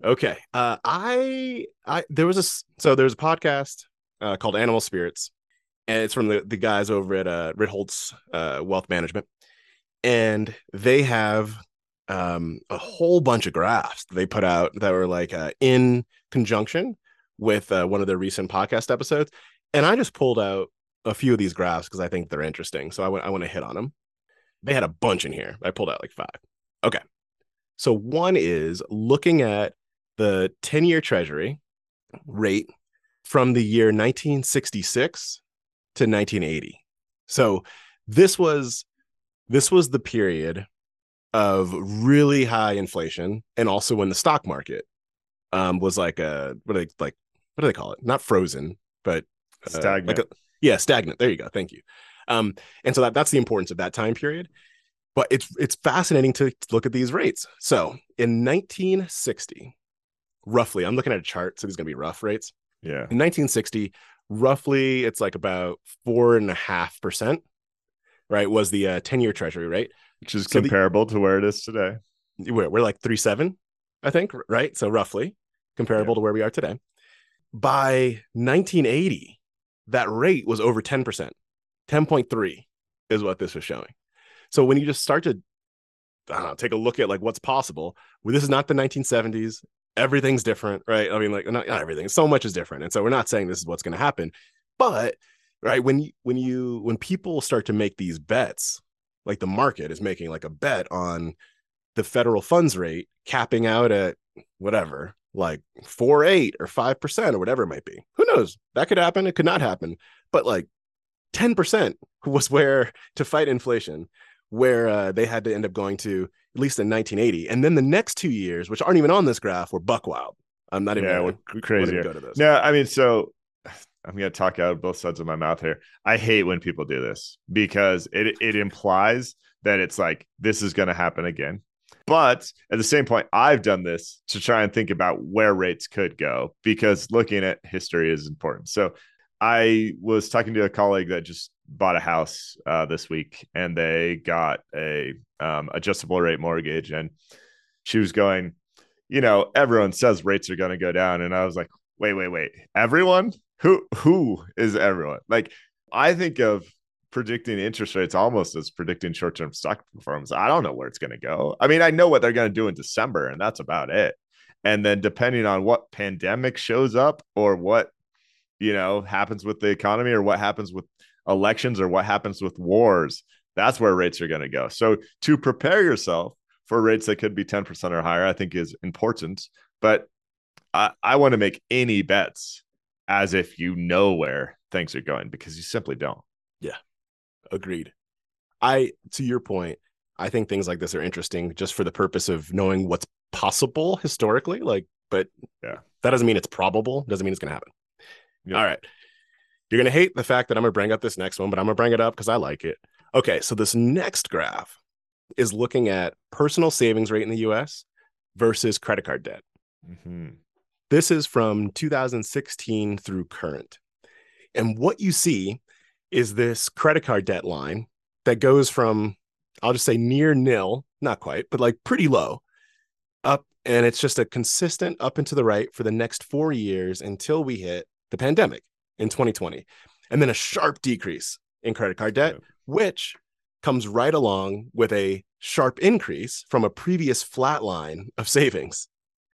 Okay, uh, I I there was a so there's a podcast uh, called Animal Spirits, and it's from the, the guys over at uh, Ritholtz uh, Wealth Management, and they have um, a whole bunch of graphs they put out that were like uh, in conjunction with uh, one of their recent podcast episodes, and I just pulled out a few of these graphs because I think they're interesting, so I want I want to hit on them. They had a bunch in here. I pulled out like five. Okay, so one is looking at the ten-year treasury rate from the year nineteen sixty-six to nineteen eighty. So this was this was the period of really high inflation, and also when the stock market um, was like a what do they like what do they call it? Not frozen, but uh, stagnant. Like a, yeah, stagnant. There you go. Thank you. Um, and so that that's the importance of that time period. But it's it's fascinating to look at these rates. So in nineteen sixty. Roughly, I'm looking at a chart, so these are going to be rough rates. Yeah. In nineteen sixty, roughly, it's like about four and a half percent, right? Was the uh, ten-year treasury rate, which is so comparable the, to where it is today. We're, we're like three seven, I think, right? So roughly comparable yeah. to where we are today. By nineteen eighty, that rate was over ten percent. Ten point three is what this was showing. So when you just start to, I don't know, take a look at like what's possible. Well, this is not the nineteen seventies. Everything's different, right? I mean, like not, not everything. So much is different, and so we're not saying this is what's going to happen. But right when you, when you when people start to make these bets, like the market is making like a bet on the federal funds rate capping out at whatever, like four eight or five percent or whatever it might be. Who knows? That could happen. It could not happen. But like ten percent was where to fight inflation, where uh, they had to end up going to, at least in nineteen eighty. And then the next two years, which aren't even on this graph, were buck wild. I'm not even yeah, gonna, we're crazier. Go to those. No, I mean, so I'm going to talk out of both sides of my mouth here. I hate when people do this because it it implies that it's like, this is going to happen again. But at the same point, I've done this to try and think about where rates could go because looking at history is important. So I was talking to a colleague that just bought a house uh, this week, and they got a um, adjustable rate mortgage. And she was going, you know, everyone says rates are going to go down. And I was like, wait, wait, wait, everyone? Who, who is everyone? Like, I think of predicting interest rates almost as predicting short-term stock performance. I don't know where it's going to go. I mean, I know what they're going to do in December, and that's about it. And then depending on what pandemic shows up or what, you know, happens with the economy or what happens with elections or what happens with wars, that's where rates are going to go. So to prepare yourself for rates that could be ten percent or higher, I think is important. But I, I want to make any bets as if you know where things are going, because you simply don't. Yeah, agreed. I, to your point, I think things like this are interesting just for the purpose of knowing what's possible historically. Like, but yeah, that doesn't mean it's probable. Doesn't mean it's going to happen. Yeah. All right. You're going to hate the fact that I'm going to bring up this next one, but I'm going to bring it up because I like it. Okay, so this next graph is looking at personal savings rate in the U S versus credit card debt. Mm-hmm. This is from two thousand sixteen through current. And what you see is this credit card debt line that goes from, I'll just say near nil, not quite, but like pretty low, up. And it's just a consistent up and to the right for the next four years until we hit the pandemic in twenty twenty, and then a sharp decrease in credit card debt, yep. which comes right along with a sharp increase from a previous flat line of savings.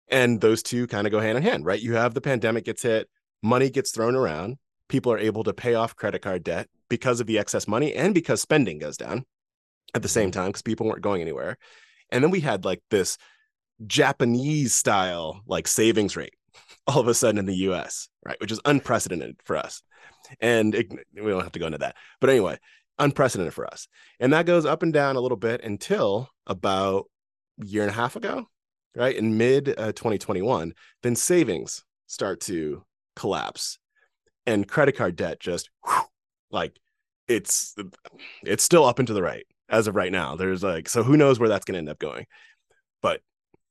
And those two kind of go hand in hand, right? You have the pandemic gets hit, money gets thrown around, people are able to pay off credit card debt because of the excess money and because spending goes down at the same time because people weren't going anywhere. And then we had like this Japanese style like savings rate all of a sudden in the U S, right? Which is unprecedented for us. And it, we don't have to go into that. But anyway, unprecedented for us. And that goes up and down a little bit until about a year and a half ago, right? In mid uh, twenty twenty-one, then savings start to collapse and credit card debt just whew, like it's, it's still up and to the right as of right now. There's like, so who knows where that's going to end up going. But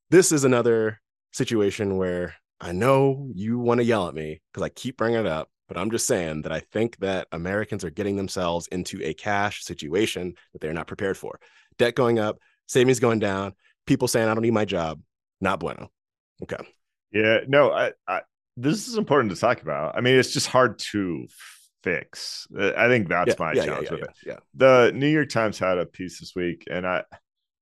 this is another situation where I know you want to yell at me because I keep bringing it up, but I'm just saying that I think that Americans are getting themselves into a cash situation that they're not prepared for. Debt going up, savings going down, people saying, I don't need my job. Not bueno. Okay. Yeah, no, I, I, this is important to talk about. I mean, it's just hard to fix. I think that's yeah, my yeah, challenge yeah, yeah, with yeah, it. Yeah. The New York Times had a piece this week, and I,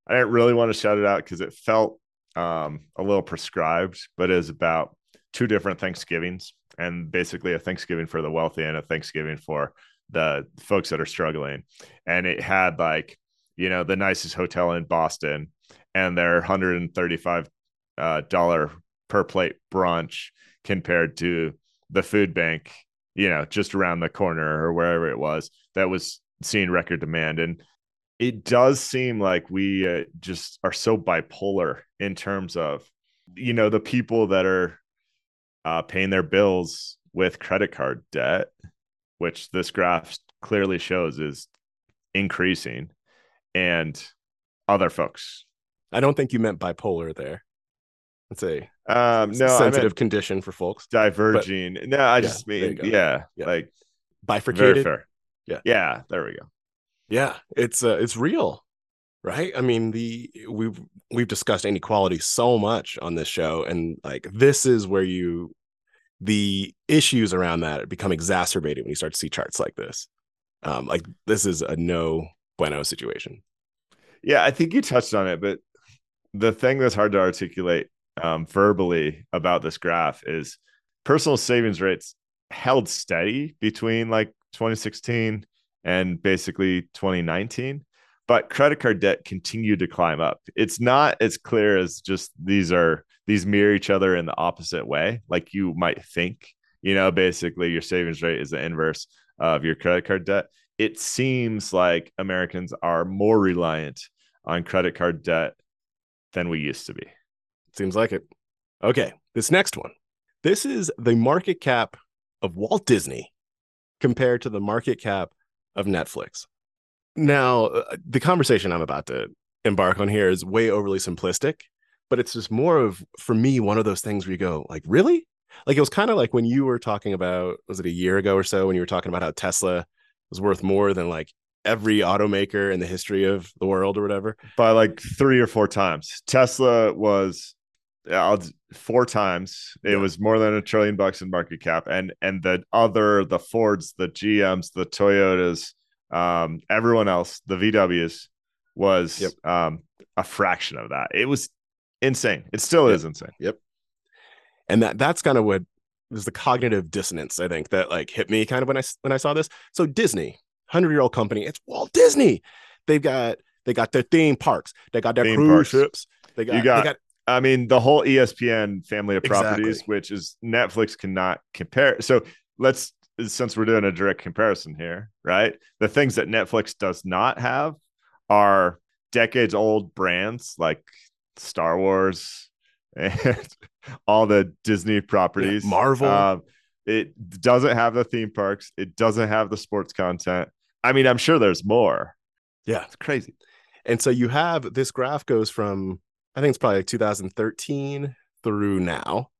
I didn't really want to shout it out because it felt um, a little prescribed, but it was about two different Thanksgivings, and basically a Thanksgiving for the wealthy and a Thanksgiving for the folks that are struggling. And it had, like, you know, the nicest hotel in Boston and their one hundred thirty-five dollars uh, per plate brunch compared to the food bank, you know, just around the corner or wherever it was that was seeing record demand. And it does seem like we uh, just are so bipolar in terms of, you know, the people that are uh, paying their bills with credit card debt, which this graph clearly shows is increasing, and other folks. I don't think you meant bipolar there. It's a um, no, sensitive condition for folks. Diverging. But, no, I yeah, just mean, yeah, yeah, like bifurcated. Yeah. Yeah. There we go. Yeah. It's uh, it's real. Right. I mean, the we've we've discussed inequality so much on this show. And like, this is where you the issues around that become exacerbated when you start to see charts like this. Um, like, this is a no bueno situation. Yeah, I think you touched on it, but the thing that's hard to articulate um, verbally about this graph is personal savings rates held steady between like twenty sixteen and basically twenty nineteen, but credit card debt continued to climb up. It's not as clear as just these are these mirror each other in the opposite way, like you might think. You know, basically your savings rate is the inverse of your credit card debt. It seems like Americans are more reliant on credit card debt than we used to be. Seems like it. Okay, this next one. This is the market cap of Walt Disney compared to the market cap of Netflix. Now, the conversation I'm about to embark on here is way overly simplistic, but it's just more of, for me, one of those things where you go, like, really? Like, it was kind of like when you were talking about, was it a year ago or so, when you were talking about how Tesla was worth more than like every automaker in the history of the world or whatever by like three or four times. Tesla was uh, four times. It yeah. was more than a trillion bucks in market cap. And, and the other, the Fords, the G Ms, the Toyotas, um, everyone else, the V Ws was yep. um, a fraction of that. It was insane. It still yep. is insane. Yep. And that, that's kind of what, there's the cognitive dissonance, I think, that like hit me kind of when I when I saw this. So Disney, one hundred year old company, it's Walt Disney. They've got they got their theme parks, they got their theme cruise parks. ships, they got, you got, they got. I mean, the whole E S P N family of properties, exactly. which is Netflix cannot compare. So let's, since we're doing a direct comparison here, right? The things that Netflix does not have are decades old brands like Star Wars and all the Disney properties. Yeah, Marvel. Um, it doesn't have the theme parks. It doesn't have the sports content. I mean, I'm sure there's more. Yeah, it's crazy. And so you have this graph goes from, I think it's probably like two thousand thirteen through now,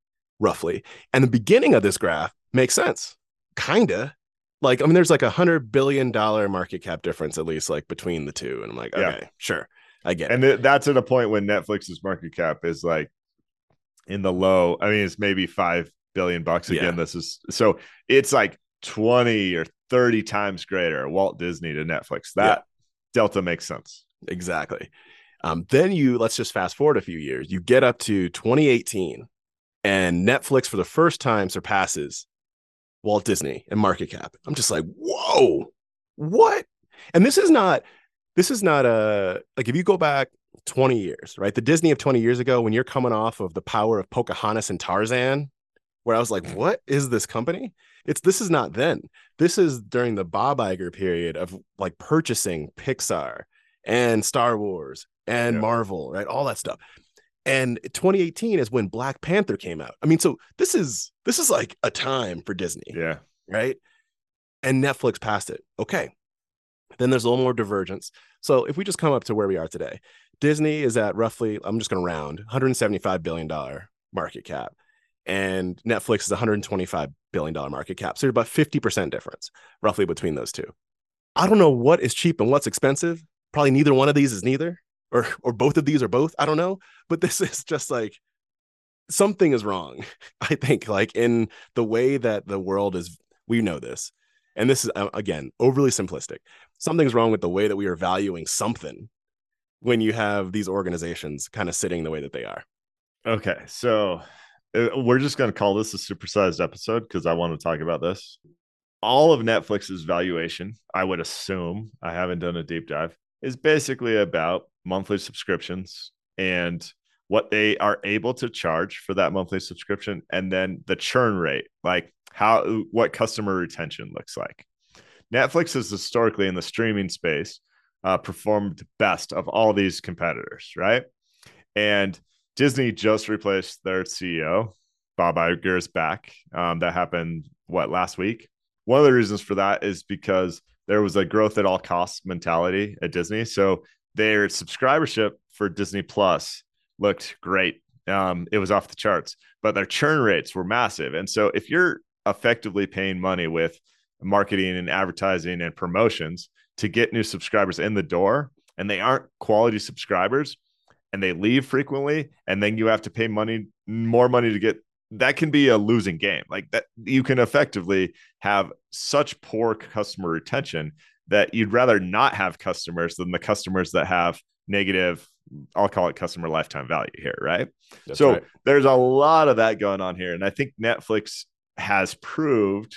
roughly. And the beginning of this graph makes sense. Kinda. Like, I mean, there's like a one hundred billion dollars market cap difference, at least, like between the two. And I'm like, okay, yeah. sure. I get and it. And that's at a point when Netflix's market cap is like, in the low, I mean, it's maybe five billion bucks again. Yeah. This is so it's like twenty or thirty times greater Walt Disney to Netflix. That yeah. delta makes sense. Exactly. Um, then you let's just fast forward a few years. You get up to twenty eighteen and Netflix for the first time surpasses Walt Disney in market cap. I'm just like, whoa, what? And this is not this is not a like if you go back twenty years, right? The Disney of twenty years ago, when you're coming off of the power of Pocahontas and Tarzan, where I was like, what is this company? It's this is not then. This is during the Bob Iger period of like purchasing Pixar and Star Wars and yeah. Marvel, right? All that stuff. And twenty eighteen is when Black Panther came out. I mean, so this is this is like a time for Disney. Yeah. Right. And Netflix passed it. Okay. Then there's a little more divergence. So if we just come up to where we are today, Disney is at roughly, I'm just going to round, one hundred seventy-five billion dollars market cap. and Netflix is one hundred twenty-five billion dollars market cap. So there's about fifty percent difference roughly between those two. I don't know what is cheap and what's expensive. Probably neither one of these is neither, or or both of these are both. I don't know. But this is just like, something is wrong, I think, like in the way that the world is, we know this. And this is, again, overly simplistic. Something's wrong with the way that we are valuing something when you have these organizations kind of sitting the way that they are. Okay, so we're just going to call this a supersized episode because I want to talk about this. All of Netflix's valuation, I would assume, I haven't done a deep dive, is basically about monthly subscriptions and what they are able to charge for that monthly subscription, and then the churn rate, like how what customer retention looks like. Netflix has historically in the streaming space uh, performed best of all these competitors, right? And Disney just replaced their C E O. Bob Iger is back. Um, that happened, what, last week? One of the reasons for that is because there was a growth at all costs mentality at Disney. So their subscribership for Disney Plus looked great. Um, it was off the charts, but their churn rates were massive. And so if you're effectively paying money with marketing and advertising and promotions to get new subscribers in the door, and they aren't quality subscribers, and they leave frequently, and then you have to pay money, more money to get, that can be a losing game. Like that, you can effectively have such poor customer retention that you'd rather not have customers than the customers that have negative, I'll call it customer lifetime value here, right? That's so right. There's a lot of that going on here. And I think Netflix has proved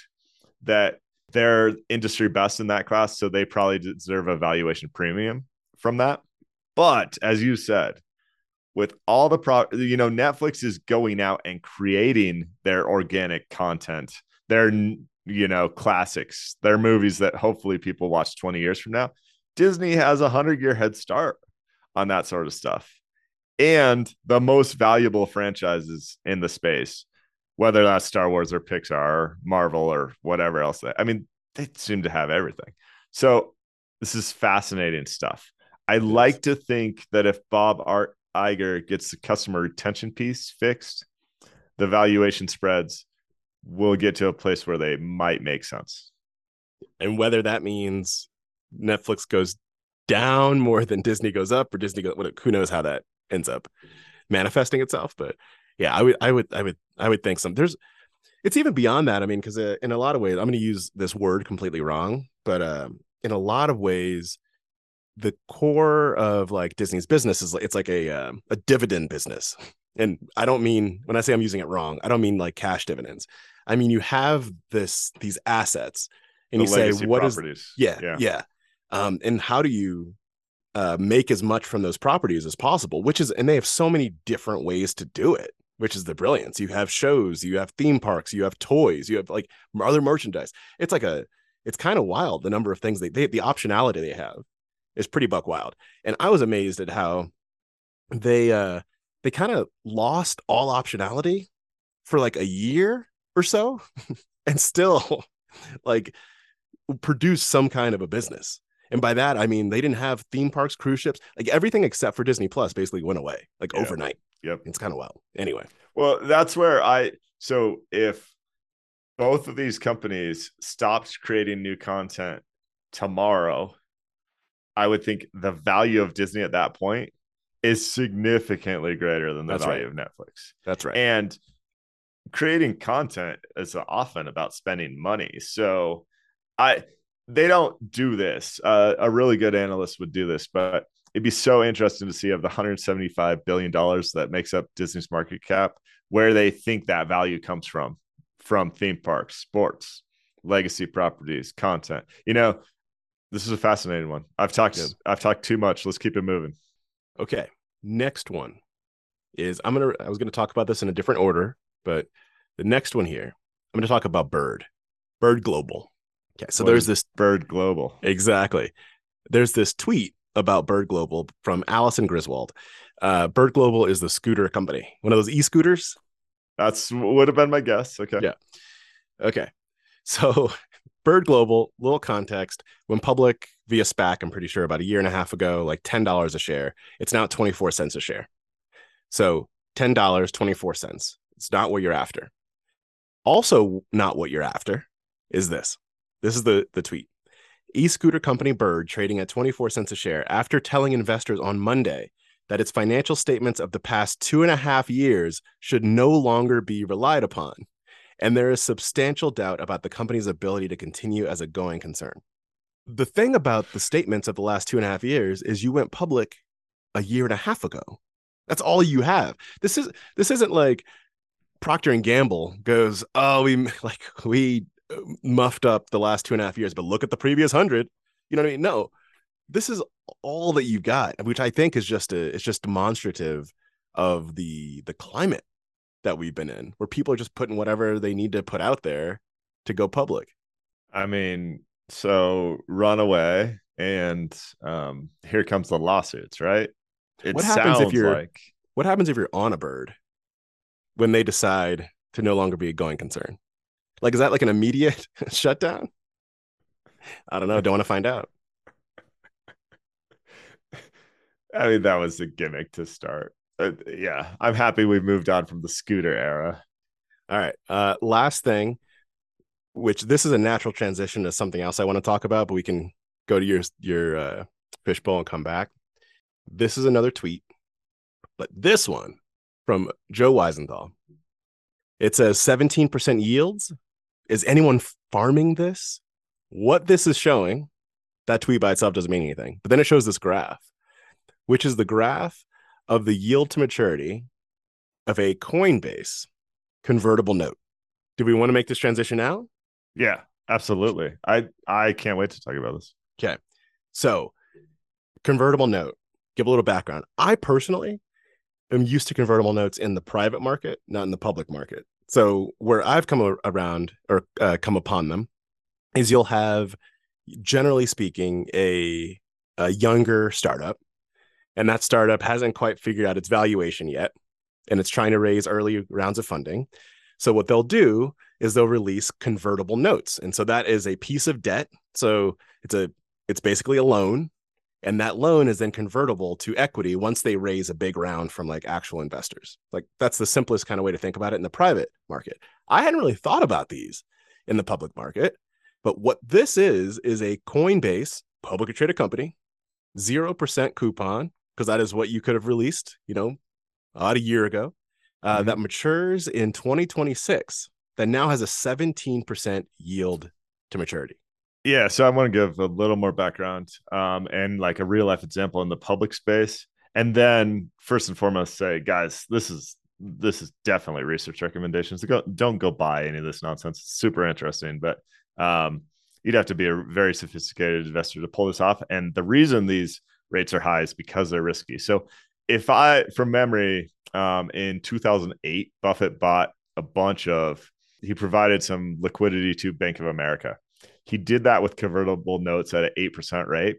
that they're industry best in that class. So they probably deserve a valuation premium from that. But as you said, with all the pro, you know, Netflix is going out and creating their organic content, their, you know, classics, their movies that hopefully people watch twenty years from now. Disney has a hundred year head start on that sort of stuff. And the most valuable franchises in the space, whether that's Star Wars or Pixar or Marvel or whatever else. I mean, they seem to have everything. So this is fascinating stuff. I like to think that if Bob Art Iger gets the customer retention piece fixed, the valuation spreads will get to a place where they might make sense. And whether that means Netflix goes down more than Disney goes up, or Disney goes, who knows how that ends up manifesting itself. But yeah, I would, I would, I would, I would think some. There's, it's even beyond that. I mean, because in a lot of ways, I'm going to use this word completely wrong, but um, in a lot of ways, the core of like Disney's business is like, it's like a um, a dividend business. And I don't mean, when I say I'm using it wrong, I don't mean like cash dividends. I mean, you have this, these assets and the you say, what properties. is, yeah, yeah. yeah. Um, and how do you uh, make as much from those properties as possible, which is, and they have so many different ways to do it, which is the brilliance. You have shows, you have theme parks, you have toys, you have like other merchandise. It's like a, it's kind of wild. The number of things they, they the optionality they have is pretty buck wild. And I was amazed at how they uh, they kind of lost all optionality for like a year or so and still like produce some kind of a business. And by that, I mean, they didn't have theme parks, cruise ships, like everything except for Disney Plus basically went away like yeah. overnight. Yep. It's kind of wild. Anyway. Well, that's where I, so if both of these companies stopped creating new content tomorrow, I would think the value of Disney at that point is significantly greater than the That's value right. of Netflix. That's right. And creating content is often about spending money. So I, they don't do this. Uh, a really good analyst would do this, but it'd be so interesting to see of the one hundred seventy-five billion dollars that makes up Disney's market cap, where they think that value comes from, from theme parks, sports, legacy properties, content, you know. This is a fascinating one. I've talked, yeah. I've talked too much. Let's keep it moving. Okay. Next one is I'm going to, I was going to talk about this in a different order, but the next one here, I'm going to talk about Bird, Bird Global. Okay. So what there's this Bird Global. Exactly. There's this tweet about Bird Global from Allison Griswold. Uh, Bird Global is the scooter company. One of those e-scooters. That's would have been my guess. Okay. Yeah. Okay. So Bird Global, little context, went public via SPAC, I'm pretty sure about a year and a half ago, like ten dollars a share. It's now twenty-four cents a share. So ten dollars, twenty-four cents It's not what you're after. Also not what you're after is this. This is the, the tweet. E-scooter company Bird trading at twenty-four cents a share after telling investors on Monday that its financial statements of the past two and a half years should no longer be relied upon. And there is substantial doubt about the company's ability to continue as a going concern. The thing about the statements of the last two and a half years is you went public a year and a half ago. That's all you have. This is this isn't like Procter and Gamble goes, oh, we like we muffed up the last two and a half years, but look at the previous hundred. You know what I mean? No, this is all that you've got, which I think is just a it's just demonstrative of the the climate that we've been in, where people are just putting whatever they need to put out there to go public. I mean, so run away and um, here comes the lawsuits, right? It what happens sounds if you're like... what happens if you're on a Bird when they decide to no longer be a going concern? Like, is that like an immediate shutdown? I don't know. Don't want to find out. I mean, that was a gimmick to start. Uh, yeah, I'm happy we've moved on from the scooter era. All right. Uh, last thing, which this is a natural transition to something else I want to talk about, but we can go to your your uh, fishbowl and come back. This is another tweet, but this one from Joe Weisenthal. It says seventeen percent yields. Is anyone farming this? What this is showing, that tweet by itself doesn't mean anything. But then it shows this graph, which is the graph of the yield to maturity of a Coinbase convertible note. Do we want to make this transition now? Yeah, absolutely. I, I can't wait to talk about this. Okay. So convertible note, give a little background. I personally am used to convertible notes in the private market, not in the public market. So where I've come around or uh, come upon them is you'll have, generally speaking, a, a younger startup. And that startup hasn't quite figured out its valuation yet, and it's trying to raise early rounds of funding. So what they'll do is they'll release convertible notes. And so that is a piece of debt. So it's a it's basically a loan, and that loan is then convertible to equity once they raise a big round from like actual investors. Like, that's the simplest kind of way to think about it in the private market. I hadn't really thought about these in the public market, but what this is is a Coinbase, publicly traded company, zero percent coupon, because that is what you could have released, you know, about a year ago, uh, mm-hmm. that matures in twenty twenty-six, that now has a seventeen percent yield to maturity. Yeah, so I want to give a little more background um, and like a real life example in the public space. And then first and foremost, say, guys, this is this is definitely research recommendations. Go, don't go buy any of this nonsense. It's super interesting, but um, you'd have to be a very sophisticated investor to pull this off. And the reason these rates are high is because they're risky. So if I, from memory, um, in two thousand eight, Buffett bought a bunch of, he provided some liquidity to Bank of America. He did that with convertible notes at an eight percent rate.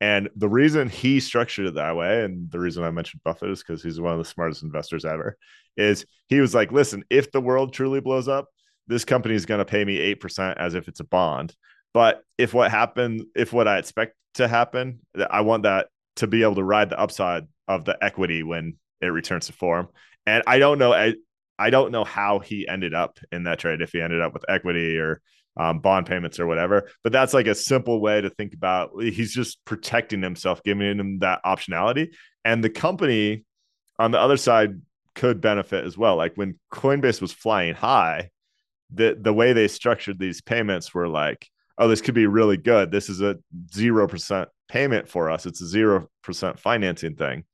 And the reason he structured it that way, and the reason I mentioned Buffett is because he's one of the smartest investors ever, is he was like, listen, if the world truly blows up, this company is going to pay me eight percent as if it's a bond. But if what happened, if what I expect to happen, I want that to be able to ride the upside of the equity when it returns to form. And I don't know, I, I don't know how he ended up in that trade, if he ended up with equity or um, bond payments or whatever. But that's like a simple way to think about, he's just protecting himself, giving him that optionality. And the company on the other side could benefit as well. Like when Coinbase was flying high, the, the way they structured these payments were like, oh, this could be really good. This is a zero percent payment for us. It's a zero percent financing thing.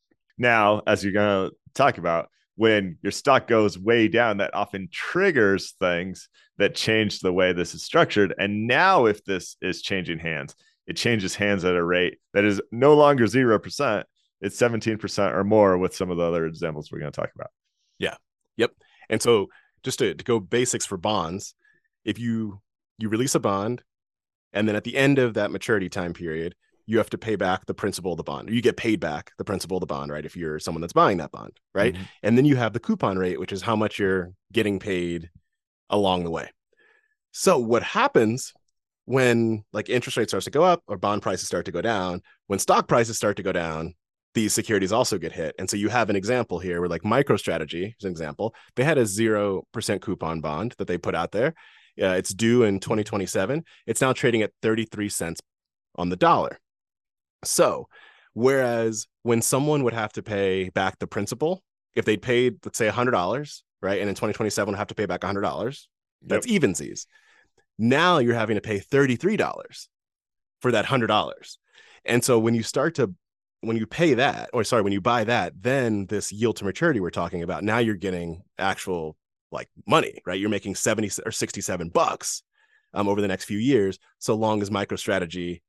Now, as you're going to talk about, when your stock goes way down, that often triggers things that change the way this is structured. And now if this is changing hands, it changes hands at a rate that is no longer zero percent. It's seventeen percent or more with some of the other examples we're going to talk about. Yeah. Yep. And so just to, to go basics for bonds, if you you release a bond, and then at the end of that maturity time period, you have to pay back the principal of the bond. You get paid back the principal of the bond, right? If you're someone that's buying that bond, right? Mm-hmm. And then you have the coupon rate, which is how much you're getting paid along the way. So what happens when like interest rates starts to go up or bond prices start to go down, when stock prices start to go down, these securities also get hit. And so you have an example here where, like, MicroStrategy is an example. They had a zero percent coupon bond that they put out there. Uh, it's due in twenty twenty-seven. It's now trading at thirty-three cents on the dollar. So whereas when someone would have to pay back the principal, if they paid, let's say, one hundred dollars, right? And in twenty twenty-seven, have to pay back one hundred dollars. That's yep. evensies. Now you're having to pay thirty-three dollars for that one hundred dollars. And so when you start to, when you pay that, or sorry, when you buy that, then this yield to maturity we're talking about, now you're getting actual, like, money, right? You're making seventy or sixty-seven bucks um, over the next few years, so long as MicroStrategy,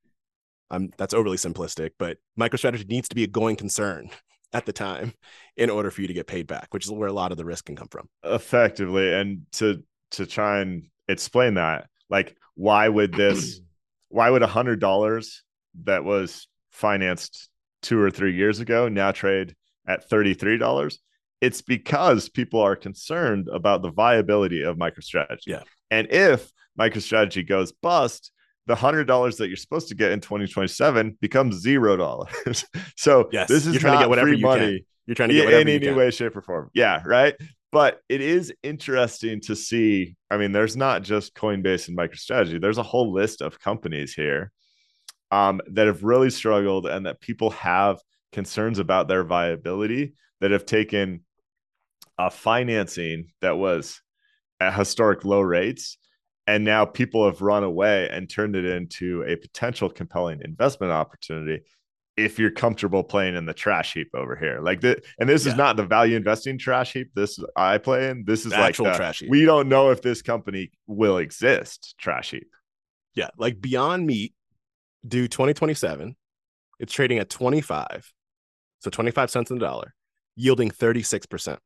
um, that's overly simplistic, but MicroStrategy needs to be a going concern at the time in order for you to get paid back, which is where a lot of the risk can come from. Effectively, and to to try and explain that, like, why would this, why would one hundred dollars that was financed two or three years ago now trade at thirty-three dollars? It's because people are concerned about the viability of MicroStrategy. Yeah. And if MicroStrategy goes bust, the one hundred dollars that you're supposed to get in twenty twenty-seven becomes zero dollars. So yes, this is you're trying not to get whatever free you money. Can. You're trying to get whatever in any you can. Way, shape, or form. Yeah, right? But it is interesting to see. I mean, there's not just Coinbase and MicroStrategy. There's a whole list of companies here um, that have really struggled and that people have concerns about their viability, that have taken a financing that was at historic low rates. And now people have run away and turned it into a potential compelling investment opportunity if you're comfortable playing in the trash heap over here. Like that, and this yeah. is not the value investing trash heap. This I play in. This is the like actual the, trash heap. We don't know if this company will exist trash heap. Yeah. Like Beyond Meat due twenty twenty-seven. It's trading at twenty-five. So twenty-five cents on the dollar, yielding thirty-six percent.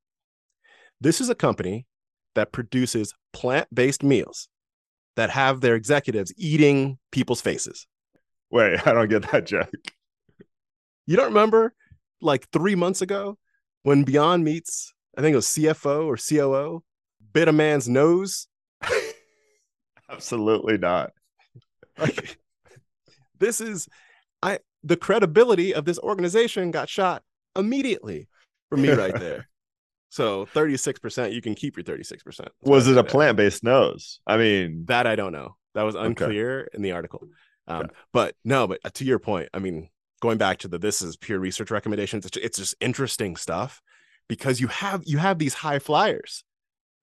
This is a company that produces plant-based meals that have their executives eating people's faces. Wait, I don't get that joke. You don't remember, like, three months ago when Beyond Meat's, I think it was C F O or C O O, bit a man's nose? Absolutely not. Like, this is, I the credibility of this organization got shot immediately for me right there. So thirty-six percent, you can keep your thirty-six percent. Was it a plant-based nose? I mean, that I don't know. That was unclear okay. in the article. Um, okay. But no, but to your point, I mean, going back to the, this is pure research recommendations. It's, it's just interesting stuff because you have, you have these high flyers,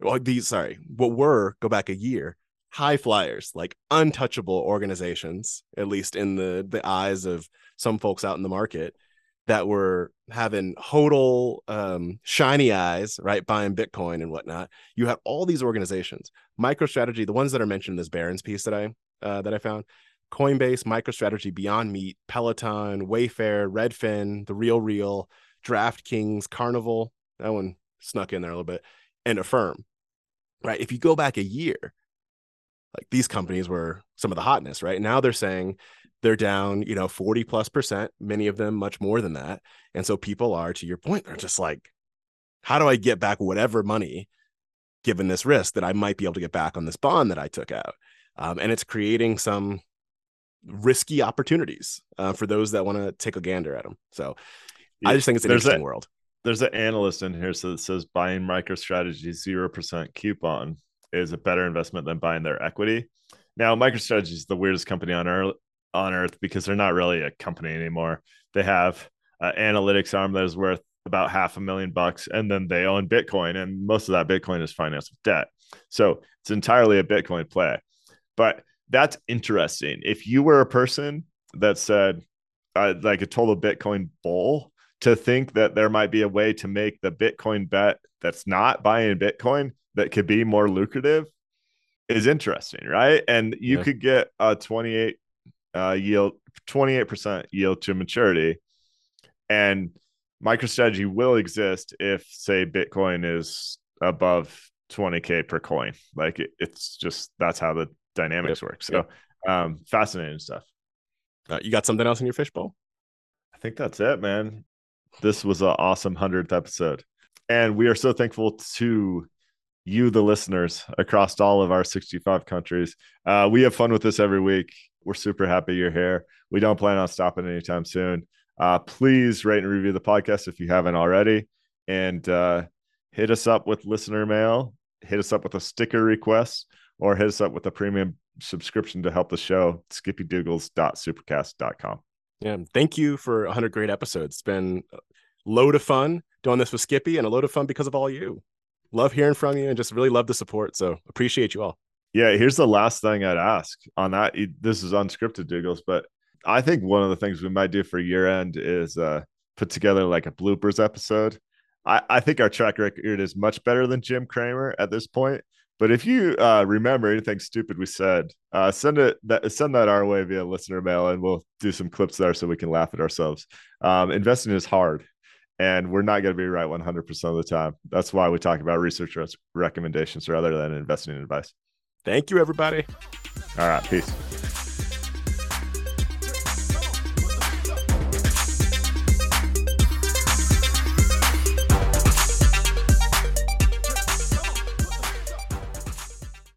well, these, sorry, what were go back a year high flyers, like untouchable organizations, at least in the, the eyes of some folks out in the market that were having hodl, um, shiny eyes, right? Buying Bitcoin and whatnot. You have all these organizations, MicroStrategy, the ones that are mentioned in this Barron's piece that I, uh, that I found, Coinbase, MicroStrategy, Beyond Meat, Peloton, Wayfair, Redfin, The Real Real, DraftKings, Carnival, that one snuck in there a little bit, and Affirm, right? If you go back a year, like, these companies were some of the hotness, right? Now they're saying they're down, you know, forty plus percent, many of them much more than that. And so people are, to your point, they're just like, how do I get back whatever money, given this risk that I might be able to get back on this bond that I took out? Um, and it's creating some risky opportunities uh, for those that want to take a gander at them. So yeah, I just think it's an there's interesting a, world. There's an analyst in here so that says buying MicroStrategy zero percent coupon is a better investment than buying their equity. Now, MicroStrategy is the weirdest company on earth, on earth because they're not really a company anymore. They have an analytics arm that is worth about half a million bucks, and then they own Bitcoin, and most of that Bitcoin is financed with debt. So it's entirely a Bitcoin play. But that's interesting. If you were a person that said, uh, like, a total Bitcoin bull, to think that there might be a way to make the Bitcoin bet that's not buying Bitcoin that could be more lucrative is interesting, right? And you yeah. could get a twenty-eight uh, yield, twenty-eight percent yield to maturity. And MicroStrategy will exist if, say, Bitcoin is above twenty K per coin. Like, it, it's just that's how the dynamics yep. work. So yep. um fascinating stuff. Uh, you got something else in your fishbowl? I think that's it, man. This was an awesome hundredth episode, and we are so thankful to you, the listeners, across all of our sixty-five countries. Uh we have fun with this every week. We're super happy you're here. We don't plan on stopping anytime soon. Uh, please rate and review the podcast if you haven't already, and uh, hit us up with listener mail, hit us up with a sticker request, or hit us up with a premium subscription to help the show, skippy dougals dot supercast dot com. Yeah, thank you for one hundred great episodes. It's been a load of fun doing this with Skippy and a load of fun because of all you. Love hearing from you and just really love the support. So appreciate you all. Yeah, here's the last thing I'd ask on that. This is unscripted, Douglas, but I think one of the things we might do for year end is uh, put together like a bloopers episode. I, I think our track record is much better than Jim Cramer at this point. But if you uh, remember anything stupid we said, uh, send it that send that our way via listener mail, and we'll do some clips there so we can laugh at ourselves. Um, investing is hard, and we're not going to be right one hundred percent of the time. That's why we talk about research recommendations rather than investing advice. Thank you, everybody. All right, peace.